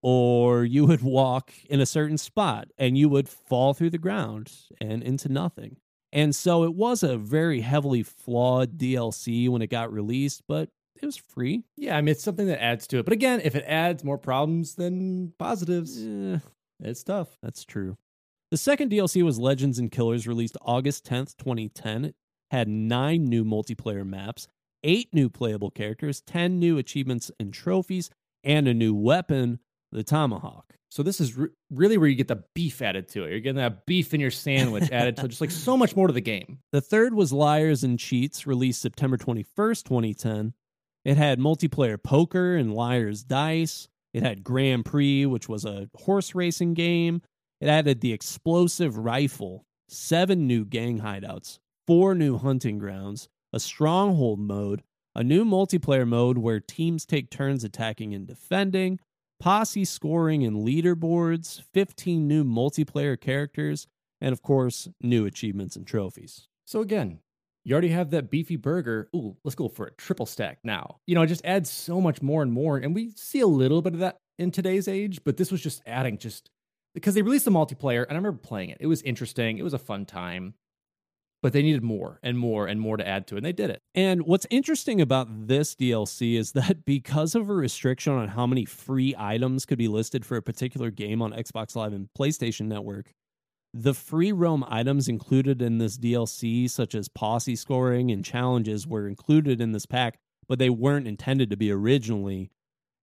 Or you would walk in a certain spot and you would fall through the ground and into nothing. And so it was a very heavily flawed D L C when it got released, but it was free. Yeah, I mean, it's something that adds to it. But again, if it adds more problems than positives, eh, it's tough. That's true. The second D L C was Legends and Killers, released August tenth, twenty ten. It had nine new multiplayer maps, eight new playable characters, ten new achievements and trophies, and a new weapon, the tomahawk. So this is re- really where you get the beef added to it. You're getting that beef in your sandwich added to just like so much more to the game. The third was Liars and Cheats, released September twenty-first, twenty ten. It had multiplayer poker and liar's dice. It had Grand Prix, which was a horse racing game. It added the explosive rifle, seven new gang hideouts, four new hunting grounds, a stronghold mode, a new multiplayer mode where teams take turns attacking and defending, posse scoring and leaderboards, fifteen new multiplayer characters, and of course, new achievements and trophies. So again, you already have that beefy burger. Ooh, let's go for a triple stack now. You know, it just adds so much more and more. And we see a little bit of that in today's age, but this was just adding just because they released the multiplayer and I remember playing it. It was interesting. It was a fun time. but they needed more and more and more to add to it, and they did it. And what's interesting about this D L C is that because of a restriction on how many free items could be listed for a particular game on Xbox Live and PlayStation Network, the free roam items included in this D L C, such as posse scoring and challenges, were included in this pack, but they weren't intended to be originally,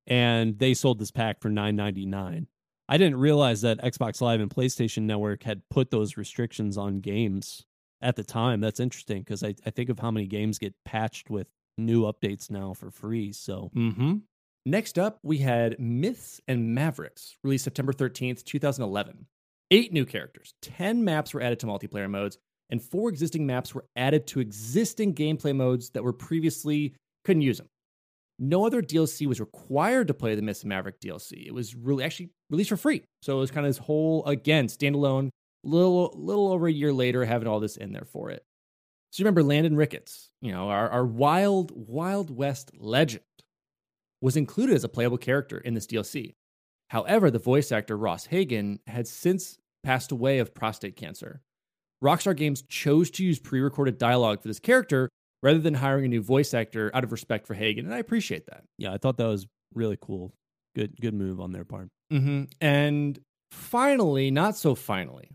and they sold this pack for nine ninety-nine. I didn't realize that Xbox Live and PlayStation Network had put those restrictions on games at the time. That's interesting, because I, I think of how many games get patched with new updates now for free. So, mm-hmm. Next up, we had Myths and Mavericks, released September thirteenth, twenty eleven. Eight new characters, ten maps were added to multiplayer modes, and four existing maps were added to existing gameplay modes that were previously couldn't use them. No other D L C was required to play the Myths and Maverick D L C. It was really actually released for free. So it was kind of this whole, again, standalone, little little over a year later, having all this in there for it. So you remember Landon Ricketts, you know, our, our wild, Wild West legend, was included as a playable character in this D L C. However, the voice actor Ross Hagen had since passed away of prostate cancer. Rockstar Games chose to use pre-recorded dialogue for this character rather than hiring a new voice actor out of respect for Hagen, and I appreciate that. Yeah, I thought that was really cool. Good good move on their part. Mm-hmm. And finally, not so finally,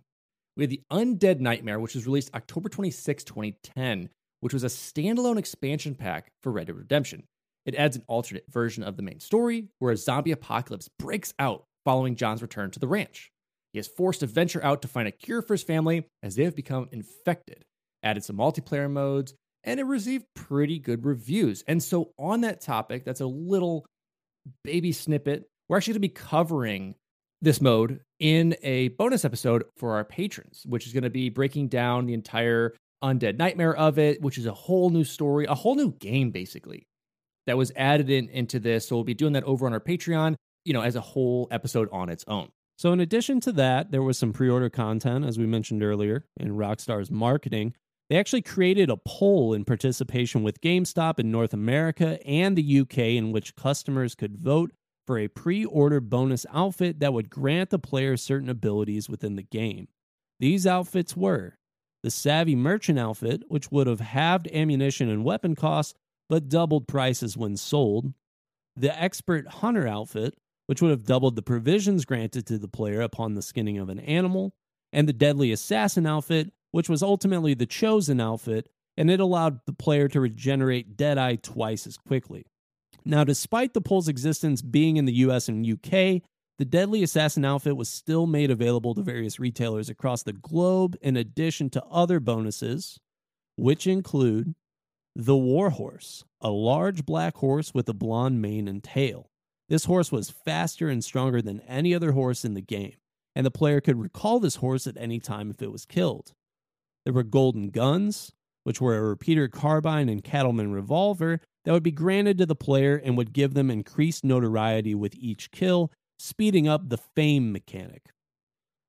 we had the Undead Nightmare, which was released October twenty-sixth, twenty ten, which was a standalone expansion pack for Red Dead Redemption. It adds an alternate version of the main story where a zombie apocalypse breaks out following John's return to the ranch. He is forced to venture out to find a cure for his family as they have become infected, added some multiplayer modes, and it received pretty good reviews. And so on that topic, that's a little baby snippet. We're actually going to be covering this mode in a bonus episode for our patrons, which is going to be breaking down the entire Undead Nightmare of it, which is a whole new story, a whole new game, basically, that was added in into this. So we'll be doing that over on our Patreon, you know, as a whole episode on its own. So in addition to that, there was some pre-order content, as we mentioned earlier, in Rockstar's marketing. They actually created a poll in participation with GameStop in North America and the U K in which customers could vote for a pre-order bonus outfit that would grant the player certain abilities within the game. These outfits were the Savvy Merchant outfit, which would have halved ammunition and weapon costs, but doubled prices when sold. The Expert Hunter outfit, which would have doubled the provisions granted to the player upon the skinning of an animal. And the Deadly Assassin outfit, which was ultimately the Chosen outfit, and it allowed the player to regenerate Deadeye twice as quickly. Now, despite the poll's existence being in the U S and U K, the Deadly Assassin outfit was still made available to various retailers across the globe, in addition to other bonuses, which include the War Horse, a large black horse with a blonde mane and tail. This horse was faster and stronger than any other horse in the game, and the player could recall this horse at any time if it was killed. There were Golden Guns, which were a repeater carbine and cattleman revolver that would be granted to the player and would give them increased notoriety with each kill, speeding up the fame mechanic.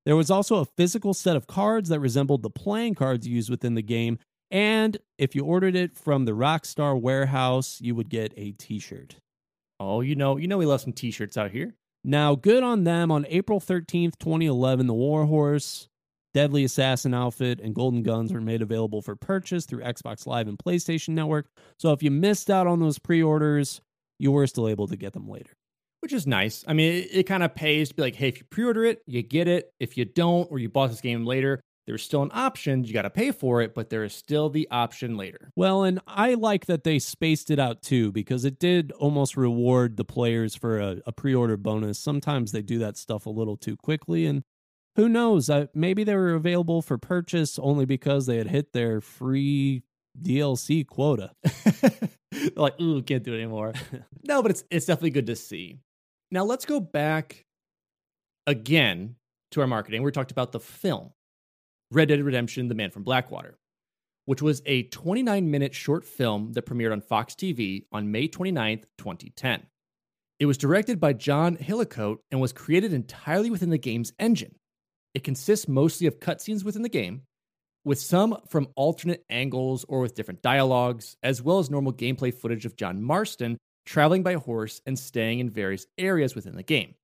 There was also a physical set of cards that resembled the playing cards used within the game, and if you ordered it from the Rockstar warehouse, you would get a t-shirt. Oh, you know, you know we love some t-shirts out here. Now, good on them. On April thirteenth, twenty eleven, the Warhorse, Deadly Assassin outfit, and Golden Guns were made available for purchase through Xbox Live and PlayStation Network. So if you missed out on those pre-orders, you were still able to get them later. Which is nice. I mean, it, it kind of pays to be like, hey, if you pre-order it, you get it. If you don't, or you bought this game later, there's still an option. You got to pay for it, but there is still the option later. Well, and I like that they spaced it out too, because it did almost reward the players for a, a pre-order bonus. Sometimes they do that stuff a little too quickly, and who knows? I, maybe they were available for purchase only because they had hit their free D L C quota. Like, ooh, can't do it anymore. No, but it's it's definitely good to see. Now let's go back again to our marketing. We talked about the film Red Dead Redemption, The Man from Blackwater, which was a twenty-nine minute short film that premiered on Fox T V on May twenty-ninth, twenty ten. It was directed by John Hillicote and was created entirely within the game's engine. It consists mostly of cutscenes within the game, with some from alternate angles or with different dialogues, as well as normal gameplay footage of John Marston traveling by horse and staying in various areas within the game,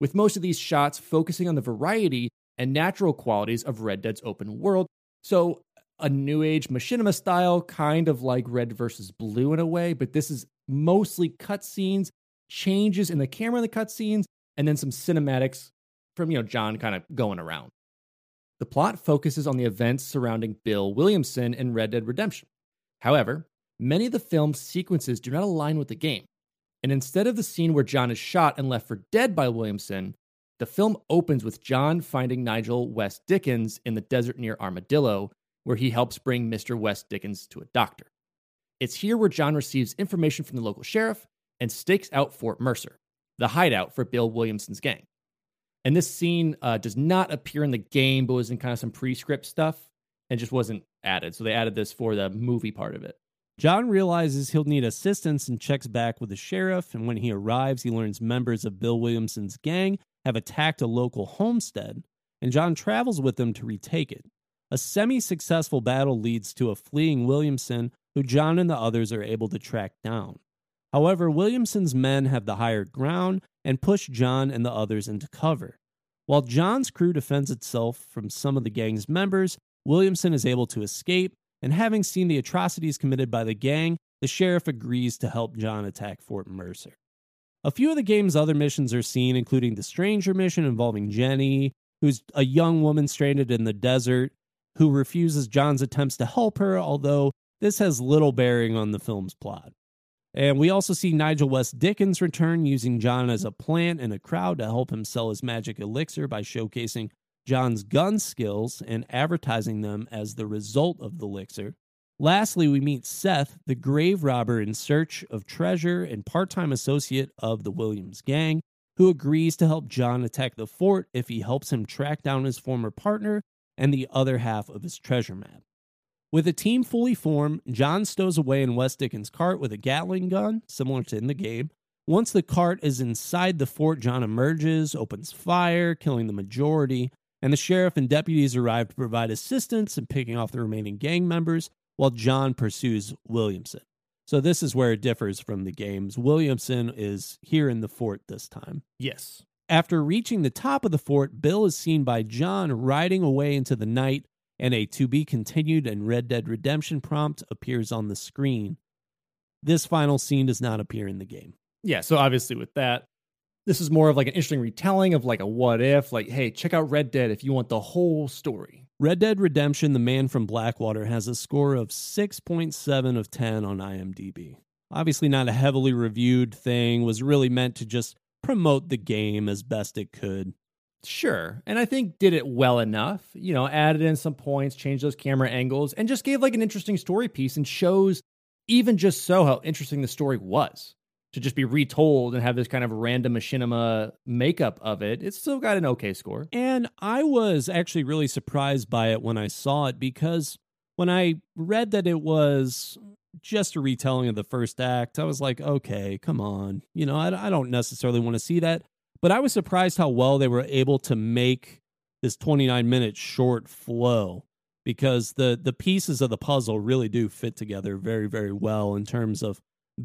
with most of these shots focusing on the variety and natural qualities of Red Dead's open world. So a new age machinima style, kind of like Red versus Blue in a way, but this is mostly cutscenes, changes in the camera in the cutscenes, and then some cinematics from, you know, John kind of going around. The plot focuses on the events surrounding Bill Williamson in Red Dead Redemption. However, many of the film's sequences do not align with the game, and instead of the scene where John is shot and left for dead by Williamson, the film opens with John finding Nigel West Dickens in the desert near Armadillo, where he helps bring Mister West Dickens to a doctor. It's here where John receives information from the local sheriff and stakes out Fort Mercer, the hideout for Bill Williamson's gang. And this scene uh, does not appear in the game, but was in kind of some pre-script stuff and just wasn't added. So they added this for the movie part of it. John realizes he'll need assistance and checks back with the sheriff. And when he arrives, he learns members of Bill Williamson's gang have attacked a local homestead, and John travels with them to retake it. A semi-successful battle leads to a fleeing Williamson, who John and the others are able to track down. However, Williamson's men have the higher ground and push John and the others into cover. While John's crew defends itself from some of the gang's members, Williamson is able to escape, and having seen the atrocities committed by the gang, the sheriff agrees to help John attack Fort Mercer. A few of the game's other missions are seen, including the Stranger mission involving Jenny, who's a young woman stranded in the desert, who refuses John's attempts to help her, although this has little bearing on the film's plot. And we also see Nigel West Dickens return, using John as a plant and a crowd to help him sell his magic elixir by showcasing John's gun skills and advertising them as the result of the elixir. Lastly, we meet Seth, the grave robber in search of treasure and part-time associate of the Williams gang, who agrees to help John attack the fort if he helps him track down his former partner and the other half of his treasure map. With the team fully formed, John stows away in West Dickens' cart with a Gatling gun, similar to in the game. Once the cart is inside the fort, John emerges, opens fire, killing the majority, and the sheriff and deputies arrive to provide assistance in picking off the remaining gang members, while John pursues Williamson. So this is where it differs from the games. Williamson is here in the fort this time. Yes. After reaching the top of the fort, Bill is seen by John riding away into the night, and a to-be-continued and Red Dead Redemption prompt appears on the screen. This final scene does not appear in the game. Yeah, so obviously with that, this is more of like an interesting retelling of like a what if, like, hey, check out Red Dead if you want the whole story. Red Dead Redemption, The Man from Blackwater, has a score of six point seven of ten on IMDb. Obviously not a heavily reviewed thing, was really meant to just promote the game as best it could. Sure, and I think did it well enough, you know, added in some points, changed those camera angles, and just gave like an interesting story piece and shows even just so how interesting the story was. To just be retold and have this kind of random machinima makeup of it, it's still got an okay score. And I was actually really surprised by it when I saw it, because when I read that it was just a retelling of the first act, I was like, okay, come on. You know, I, I don't necessarily want to see that. But I was surprised how well they were able to make this twenty-nine minute short flow, because the the pieces of the puzzle really do fit together very, very well in terms of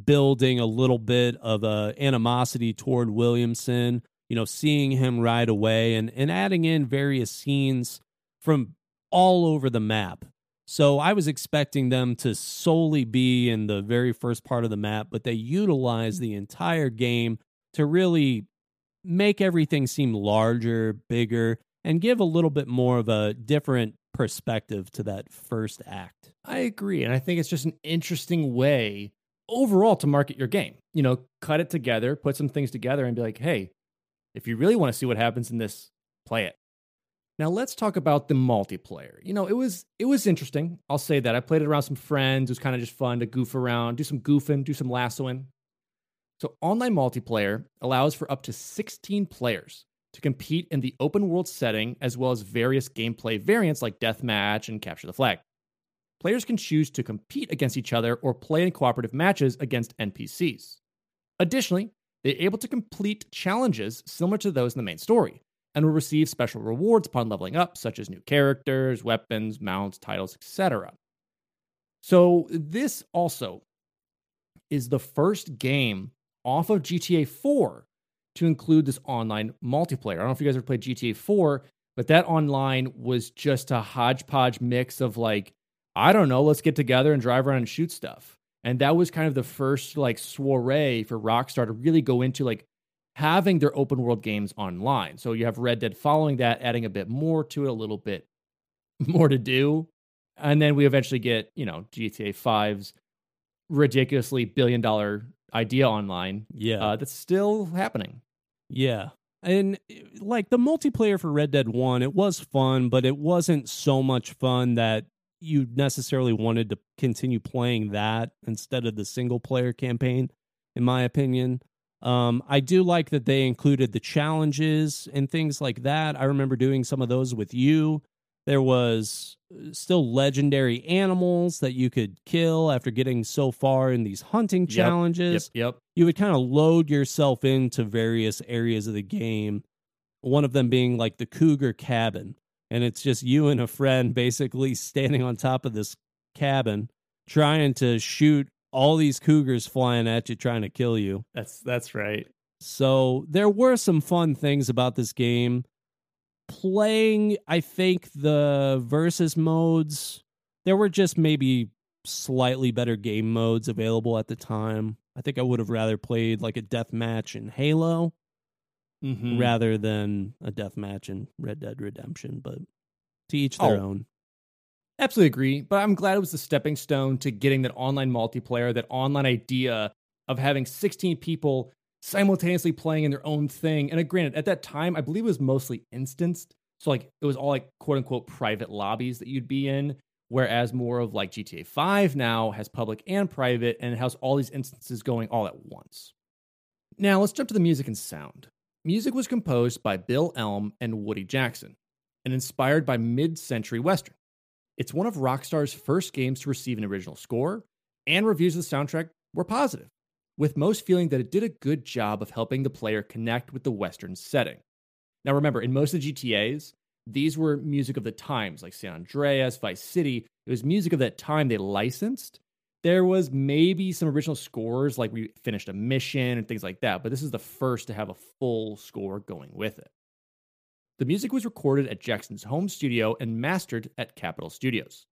building a little bit of a animosity toward Williamson, you know, seeing him ride away and, and adding in various scenes from all over the map. So I was expecting them to solely be in the very first part of the map, but they utilized the entire game to really make everything seem larger, bigger, and give a little bit more of a different perspective to that first act. I agree. And I think it's just an interesting way overall to market your game, you know, cut it together, put some things together and be like, hey, if you really want to see what happens in this, play it. Now let's talk about the multiplayer. You know, it was, it was interesting. I'll say that I played it around some friends. It was kind of just fun to goof around, do some goofing, do some lassoing. So online multiplayer allows for up to sixteen players to compete in the open world setting, as well as various gameplay variants like deathmatch and capture the flag. Players can choose to compete against each other or play in cooperative matches against N P Cs. Additionally, they're able to complete challenges similar to those in the main story, and will receive special rewards upon leveling up, such as new characters, weapons, mounts, titles, et cetera. So this also is the first game off of G T A four to include this online multiplayer. I don't know if you guys ever played G T A four, but that online was just a hodgepodge mix of like I don't know, let's get together and drive around and shoot stuff. And that was kind of the first like soiree for Rockstar to really go into like having their open world games online. So you have Red Dead following that, adding a bit more to it, a little bit more to do. And then we eventually get, you know, G T A five's ridiculously billion dollar idea online. Yeah. Uh, that's still happening. Yeah. And like the multiplayer for Red Dead one, it was fun, but it wasn't so much fun that you necessarily wanted to continue playing that instead of the single player campaign, in my opinion. Um, I do like that they included the challenges and things like that. I remember doing some of those with you. There was still legendary animals that you could kill after getting so far in these hunting challenges. Yep, yep, yep. You would kind of load yourself into various areas of the game, one of them being like the Cougar Cabin. And it's just you and a friend basically standing on top of this cabin trying to shoot all these cougars flying at you, trying to kill you. That's that's right. So there were some fun things about this game. Playing, I think, the versus modes, there were just maybe slightly better game modes available at the time. I think I would have rather played like a deathmatch in Halo. Mm-hmm. Rather than a deathmatch in Red Dead Redemption, but to each their oh, own. Absolutely agree, but I'm glad it was the stepping stone to getting that online multiplayer, that online idea of having sixteen people simultaneously playing in their own thing. And granted, at that time, I believe it was mostly instanced. So like it was all like quote unquote private lobbies that you'd be in, whereas more of like G T A five now has public and private and it has all these instances going all at once. Now let's jump to the music and sound. Music was composed by Bill Elm and Woody Jackson, and inspired by mid-century Western. It's one of Rockstar's first games to receive an original score, and reviews of the soundtrack were positive, with most feeling that it did a good job of helping the player connect with the Western setting. Now remember, in most of the G T As, these were music of the times, like San Andreas, Vice City. It was music of that time they licensed. There was maybe some original scores, like we finished a mission and things like that, but this is the first to have a full score going with it. The music was recorded at Jackson's home studio and mastered at Capitol Studios.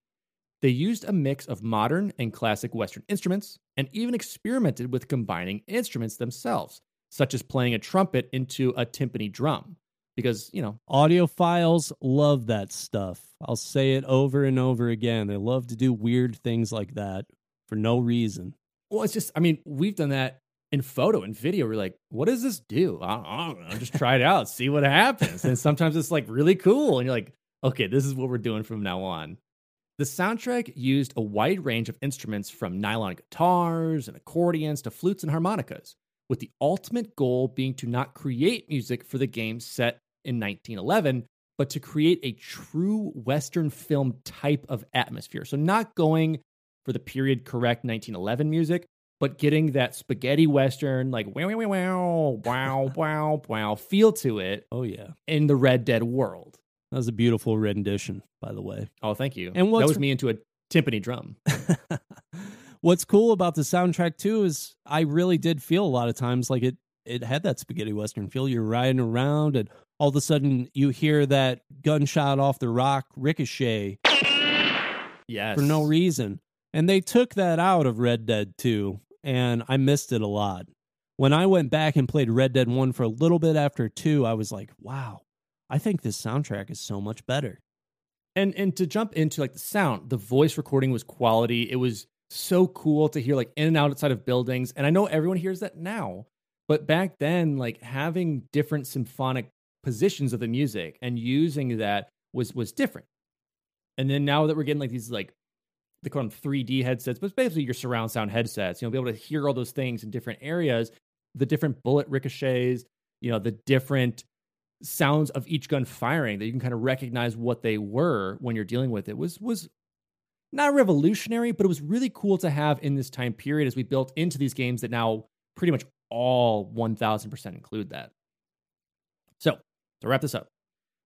They used a mix of modern and classic Western instruments, and even experimented with combining instruments themselves, such as playing a trumpet into a timpani drum. Because, you know, audiophiles love that stuff. I'll say it over and over again. They love to do weird things like that. For no reason. Well, it's just, I mean, we've done that in photo and video. We're like, what does this do? I don't, I don't know. Just try it out. See what happens. And sometimes it's like really cool. And you're like, okay, this is what we're doing from now on. The soundtrack used a wide range of instruments from nylon guitars and accordions to flutes and harmonicas, with the ultimate goal being to not create music for the game set in nineteen eleven, but to create a true Western film type of atmosphere. So not going for the period correct nineteen eleven music, but getting that spaghetti Western, like wow, wow, wow, wow, wow, wow feel to it. Oh, yeah. In the Red Dead world. That was a beautiful rendition, by the way. Oh, thank you. And that was me into a timpani drum. What's cool about the soundtrack, too, is I really did feel a lot of times like it, it had that spaghetti Western feel. You're riding around, and all of a sudden you hear that gunshot off the rock ricochet. Yes. For no reason. And they took that out of Red Dead two, and I missed it a lot. When I went back and played Red Dead one for a little bit after two, I was like, wow, I think this soundtrack is so much better. And and to jump into like the sound, the voice recording was quality. It was so cool to hear like in and outside of buildings. And I know everyone hears that now, but back then, like having different symphonic positions of the music and using that was was different. And then now that we're getting like these like they call them three D headsets, but it's basically your surround sound headsets. You'll be able to hear all those things in different areas, the different bullet ricochets, you know, the different sounds of each gun firing that you can kind of recognize what they were when you're dealing with it was, was not revolutionary, but it was really cool to have in this time period as we built into these games that now pretty much all one thousand percent include that. So to wrap this up,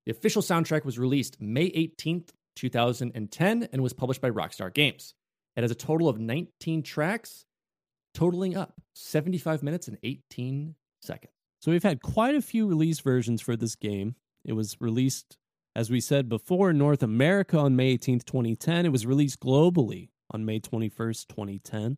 the official soundtrack was released May eighteenth, two thousand ten and was published by Rockstar Games. It has a total of nineteen tracks, totaling up seventy-five minutes and eighteen seconds. So we've had quite a few release versions for this game. It was released As we said before, in North America on May eighteenth, twenty ten, it was released globally on May twenty-first, twenty ten.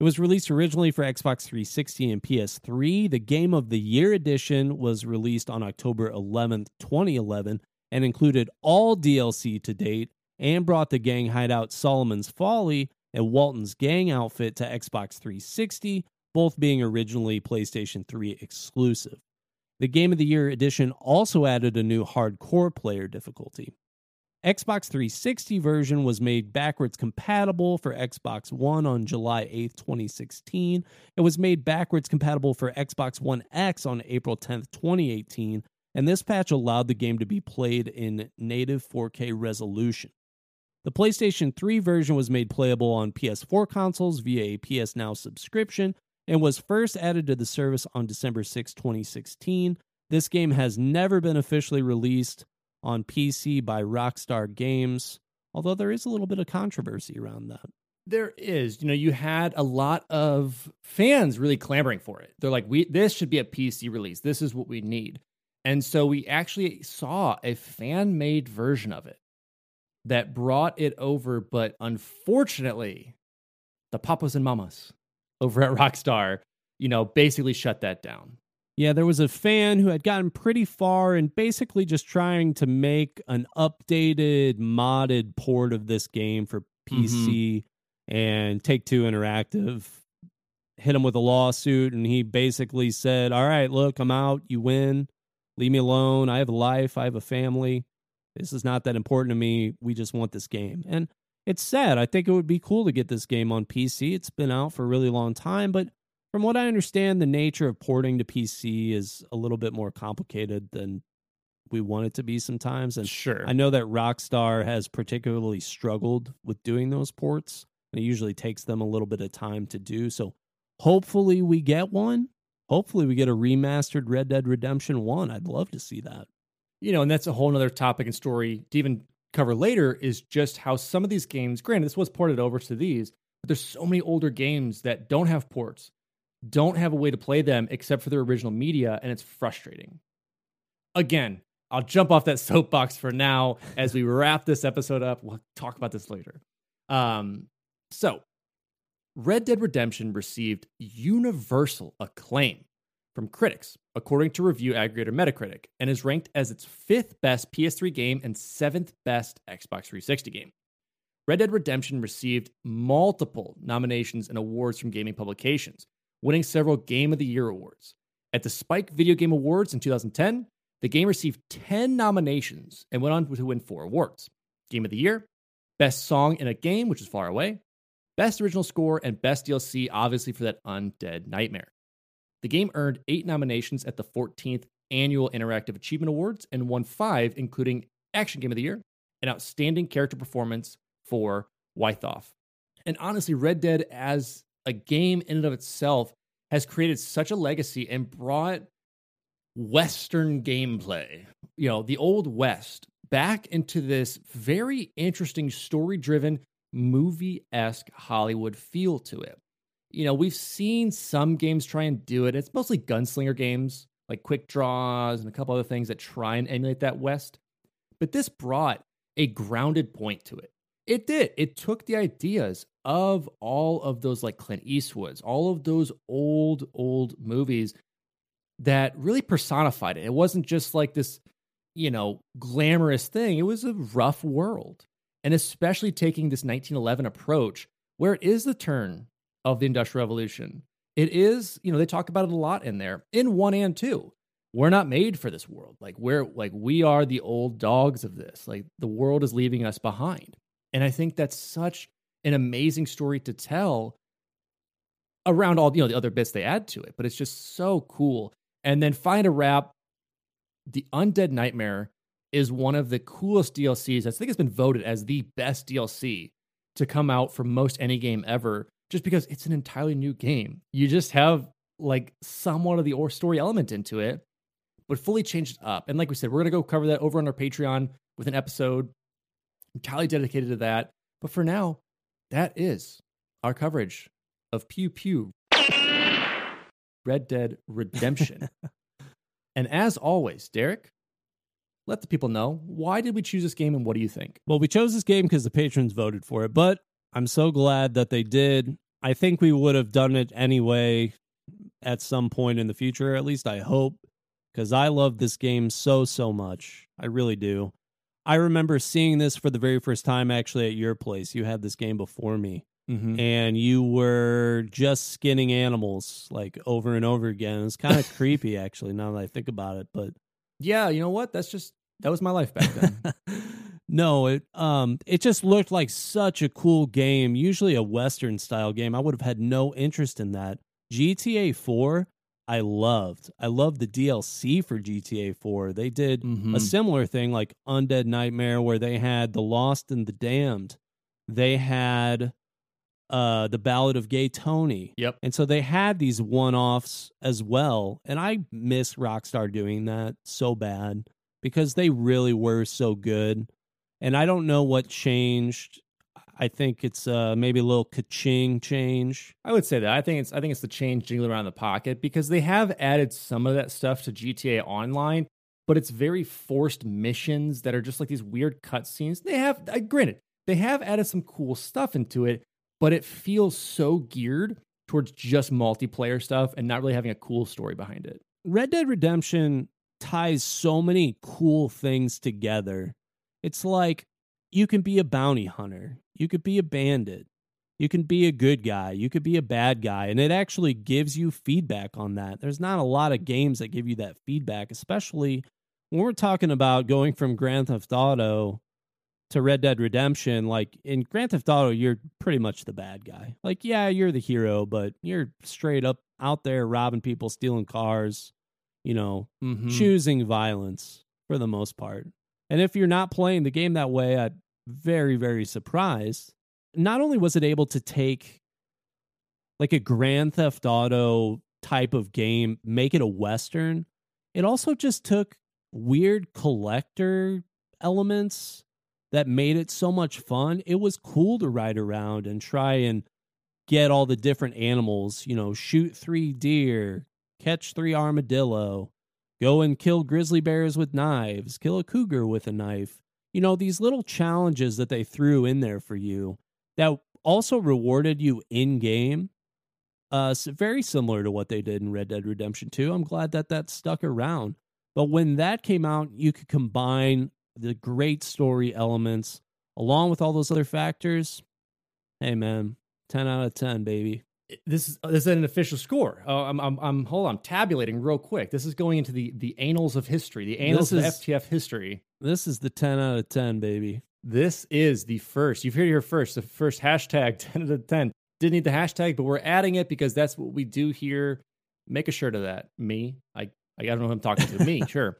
It was released originally for Xbox three sixty and P S three. The Game of the Year edition was released on October eleventh, twenty eleven, and included all D L C to date and brought the gang hideout Solomon's Folly and Walton's Gang Outfit to Xbox three sixty, both being originally PlayStation three exclusive. The Game of the Year edition also added a new hardcore player difficulty. Xbox three sixty version was made backwards compatible for Xbox One on July eighth, twenty sixteen. It was made backwards compatible for Xbox One X on April tenth, twenty eighteen, and this patch allowed the game to be played in native four K resolution. The PlayStation three version was made playable on P S four consoles via a P S Now subscription and was first added to the service on December sixth, twenty sixteen. This game has never been officially released on P C by Rockstar Games, although there is a little bit of controversy around that. There is. You know, you had a lot of fans really clamoring for it. They're like, "We this should be a P C release. This is what we need." And so we actually saw a fan-made version of it that brought it over, but unfortunately, the papas and mamas over at Rockstar, you know, basically shut that down. Yeah, there was a fan who had gotten pretty far and basically just trying to make an updated, modded port of this game for P C, mm-hmm. and Take-Two Interactive hit him with a lawsuit, and he basically said, "All right, look, I'm out, you win, leave me alone, I have a life, I have a family, this is not that important to me, we just want this game." And it's sad. I think it would be cool to get this game on P C. It's been out for a really long time, but from what I understand, the nature of porting to P C is a little bit more complicated than we want it to be sometimes. And sure, I know that Rockstar has particularly struggled with doing those ports, and it usually takes them a little bit of time to do. So hopefully we get one. Hopefully we get a remastered Red Dead Redemption one. I'd love to see that. You know, and that's a whole other topic and story to even cover later, is just how some of these games, granted, this was ported over to these, but there's so many older games that don't have ports, don't have a way to play them except for their original media, and it's frustrating. Again, I'll jump off that soapbox for now. As we wrap this episode up, we'll talk about this later. Um, so, Red Dead Redemption received universal acclaim from critics, according to review aggregator Metacritic, and is ranked as its fifth best P S three game and seventh best Xbox three sixty game. Red Dead Redemption received multiple nominations and awards from gaming publications, winning several Game of the Year awards. At the Spike Video Game Awards in two thousand ten, the game received ten nominations and went on to win four awards: Game of the Year, Best Song in a Game, which is Far Away, Best Original Score, and Best D L C, obviously for that Undead Nightmare. The game earned eight nominations at the fourteenth Annual Interactive Achievement Awards and won five, including Action Game of the Year and Outstanding Character Performance for Wythoff. And honestly, Red Dead as a game in and of itself has created such a legacy and brought Western gameplay, you know, the Old West, back into this very interesting story-driven, movie-esque Hollywood feel to it. You know, we've seen some games try and do it. It's mostly gunslinger games, like Quick Draws and a couple other things that try and emulate that West. But this brought a grounded point to it. It did. It took the ideas of all of those, like Clint Eastwood's, all of those old, old movies that really personified it. It wasn't just like this, you know, glamorous thing. It was a rough world. And especially taking this nineteen eleven approach, where it is the turn of the Industrial Revolution. It is, you know, they talk about it a lot in there, in one and two. We're not made for this world. Like, we're like, we are the old dogs of this. Like, the world is leaving us behind. And I think that's such an amazing story to tell around all, you know, the other bits they add to it, but it's just so cool. And then find a wrap. The Undead Nightmare is one of the coolest D L Cs. I think it's been voted as the best D L C to come out for most any game ever, just because it's an entirely new game. You just have like somewhat of the or story element into it, but fully changed up. And like we said, we're going to go cover that over on our Patreon with an episode entirely dedicated to that. But for now, that is our coverage of Pew Pew Red Dead Redemption. And as always, Derek, Let the people know. Why did we choose this game and what do you think? Well, we chose this game because the patrons voted for it, but I'm so glad that they did. I think we would have done it anyway at some point in the future, at least I hope, because I love this game so, so much. I really do. I remember seeing this for the very first time actually at your place. You had this game before me. Mm-hmm. And you were just skinning animals like over and over again. It's kind of creepy, actually, now that I think about it. But yeah, you know what? That's just that was my life back then. No, it um, it just looked like such a cool game. Usually a Western style game, I would have had no interest in that. G T A four, I loved. I loved the D L C for G T A four. They did mm-hmm. a similar thing like Undead Nightmare, where they had the Lost and the Damned. They had Uh, the Ballad of Gay Tony. Yep. And so they had these one-offs as well. And I miss Rockstar doing that so bad because they really were so good. And I don't know what changed. I think it's uh, maybe a little ka-ching change. I would say that. I think it's I think it's the change jingling around the pocket because they have added some of that stuff to G T A Online, but it's very forced missions that are just like these weird cutscenes. They have, I, granted, they have added some cool stuff into it, but it feels so geared towards just multiplayer stuff and not really having a cool story behind it. Red Dead Redemption ties so many cool things together. It's like you can be a bounty hunter. You could be a bandit. You can be a good guy. You could be a bad guy. And it actually gives you feedback on that. There's not a lot of games that give you that feedback, especially when we're talking about going from Grand Theft Auto to Red Dead Redemption. Like in Grand Theft Auto, you're pretty much the bad guy. Like, yeah, you're the hero, but you're straight up out there robbing people, stealing cars, you know, mm-hmm. choosing violence for the most part. And if you're not playing the game that way, I'm very, very surprised. Not only was it able to take like a Grand Theft Auto type of game, make it a Western, it also just took weird collector elements that made it so much fun. It was cool to ride around and try and get all the different animals, you know, shoot three deer, catch three armadillo, go and kill grizzly bears with knives, kill a cougar with a knife. You know, these little challenges that they threw in there for you that also rewarded you in-game. Uh, very similar to what they did in Red Dead Redemption two. I'm glad that that stuck around. But when that came out, you could combine the great story elements, along with all those other factors. Hey, man, ten out of ten, baby. This is this is an official score. Uh, I'm, I'm, I'm, hold on, I'm tabulating real quick. This is going into the, the annals of history, the annals of F T F history. This is the ten out of ten, baby. This is the first. You've heard it here first, the first hashtag ten out of ten. Didn't need the hashtag, but we're adding it because that's what we do here. Make a shirt of that. Me. I, I don't know who I'm talking to. Me, sure.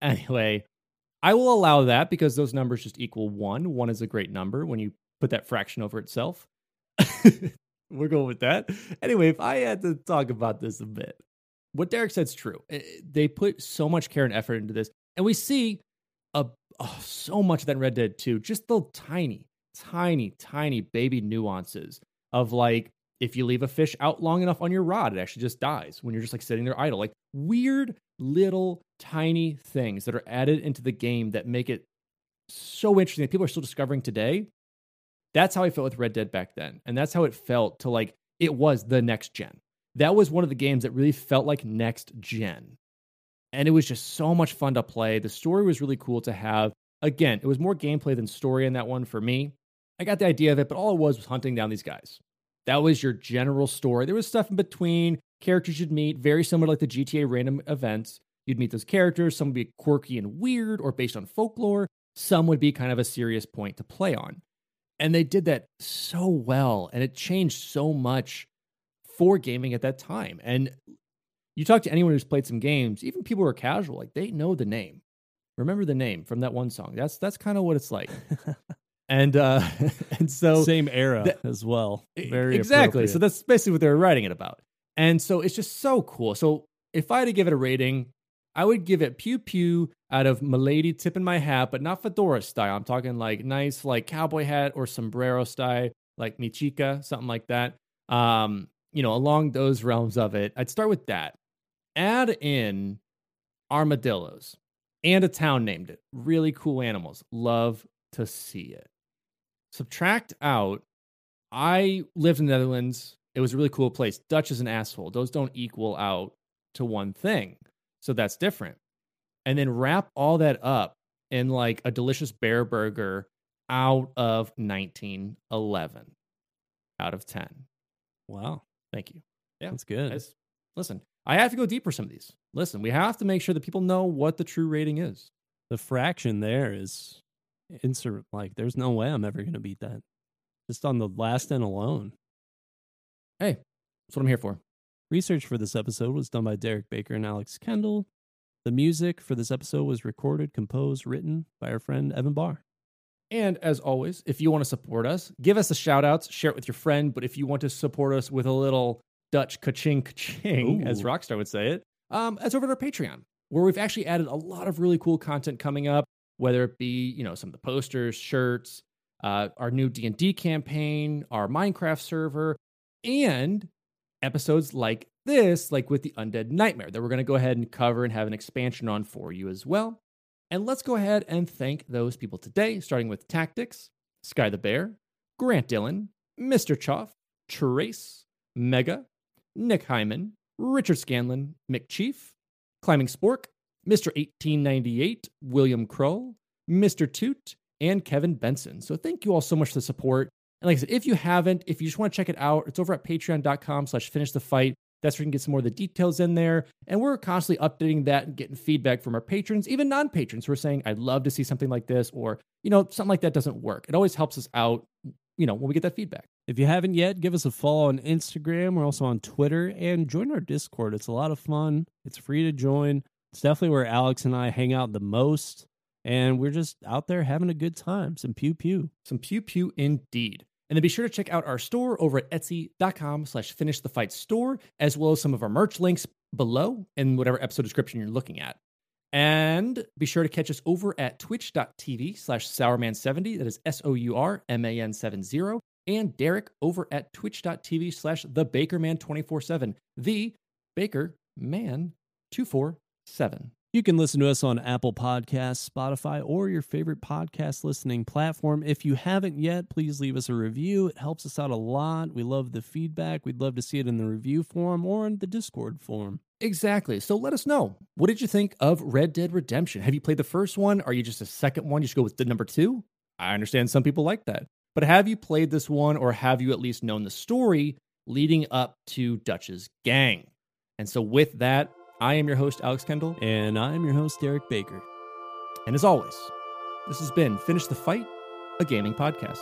Anyway, I will allow that because those numbers just equal one. One is a great number when you put that fraction over itself. We're going with that. Anyway, if I had to talk about this a bit, what Derek said is true. They put so much care and effort into this. And we see a, oh, so much of that in Red Dead two. Just little tiny, tiny, tiny baby nuances of like, if you leave a fish out long enough on your rod, it actually just dies when you're just like sitting there idle. Like weird little tiny things that are added into the game that make it so interesting that people are still discovering today. That's how I felt with Red Dead back then. And that's how it felt to like, it was the next gen. That was one of the games that really felt like next gen. And it was just so much fun to play. The story was really cool to have. Again, it was more gameplay than story in that one for me. I got the idea of it, but all it was was hunting down these guys. That was your general story. There was stuff in between, characters you'd meet, very similar to like the G T A random events. You'd meet those characters. Some would be quirky and weird or based on folklore. Some would be kind of a serious point to play on. And they did that so well, and it changed so much for gaming at that time. And you talk to anyone who's played some games, even people who are casual, like they know the name. Remember the name from that one song. That's that's kind of what it's like. And uh, and so same era th- as well. Very exactly. So that's basically what they were writing it about. And so it's just so cool. So if I had to give it a rating, I would give it pew pew out of Milady tipping my hat, but not fedora style. I'm talking like nice, like cowboy hat or sombrero style, like mi chica, something like that. Um, you know, along those realms of it, I'd start with that. Add in armadillos. and a town named it. Really cool animals. Love to see it. Subtract out. I lived in the Netherlands. It was a really cool place. Dutch is an asshole. Those don't equal out to one thing. So that's different. And then wrap all that up in like a delicious bear burger out of nineteen eleven out of ten. Wow. Thank you. Yeah, that's good. I just, listen, I have to go deeper some of these. Listen, we have to make sure that people know what the true rating is. The fraction there is insert, like, there's no way I'm ever going to beat that. Just on the last end alone. Hey, that's what I'm here for. Research for this episode was done by Derek Baker and Alex Kendall. The music for this episode was recorded, composed, written by our friend Evan Barr. And as always, if you want to support us, give us a shout out, share it with your friend. But if you want to support us with a little Dutch ka-ching ka-ching, ooh, as Rockstar would say it, um, that's over to our Patreon, where we've actually added a lot of really cool content coming up, whether it be, you know, some of the posters, shirts, uh, our new D and D campaign, our Minecraft server, and episodes like this, like with the Undead Nightmare, that we're going to go ahead and cover and have an expansion on for you as well. And let's go ahead and thank those people today, starting with Tactics, Sky the Bear, Grant Dillon, Mister Choff, Trace, Mega, Nick Hyman, Richard Scanlon, McChief, Climbing Spork, Mister eighteen ninety-eight, William Kroll, Mister Toot, and Kevin Benson. So thank you all so much for the support. And like I said, if you haven't, if you just want to check it out, it's over at patreon.com slash finish the fight. That's where you can get some more of the details in there. And we're constantly updating that and getting feedback from our patrons, even non-patrons who are saying, I'd love to see something like this, or, you know, something like that doesn't work. It always helps us out, you know, when we get that feedback. If you haven't yet, give us a follow on Instagram. We're also on Twitter, and join our Discord. It's a lot of fun. It's free to join. It's definitely where Alex and I hang out the most. And we're just out there having a good time. Some pew pew. Some pew pew indeed. And then be sure to check out our store over at etsy.com slash finish the fight store, as well as some of our merch links below in whatever episode description you're looking at. And be sure to catch us over at twitch.tv slash sourman70. That is S O U R M A N seven zero. And Derek over at twitch.tv slash thebakerman247. The Bakerman two forty-seven. You can listen to us on Apple Podcasts, Spotify, or your favorite podcast listening platform. If you haven't yet, please leave us a review. It helps us out a lot. We love the feedback. We'd love to see it in the review form or in the Discord form. Exactly. So let us know. What did you think of Red Dead Redemption? Have you played the first one? Are you just a second one? You should go with the number two. I understand some people like that. But have you played this one, or have you at least known the story leading up to Dutch's gang? And so with that, I am your host, Alex Kendall. And I am your host, Derek Baker. And as always, this has been Finish the Fight, a gaming podcast.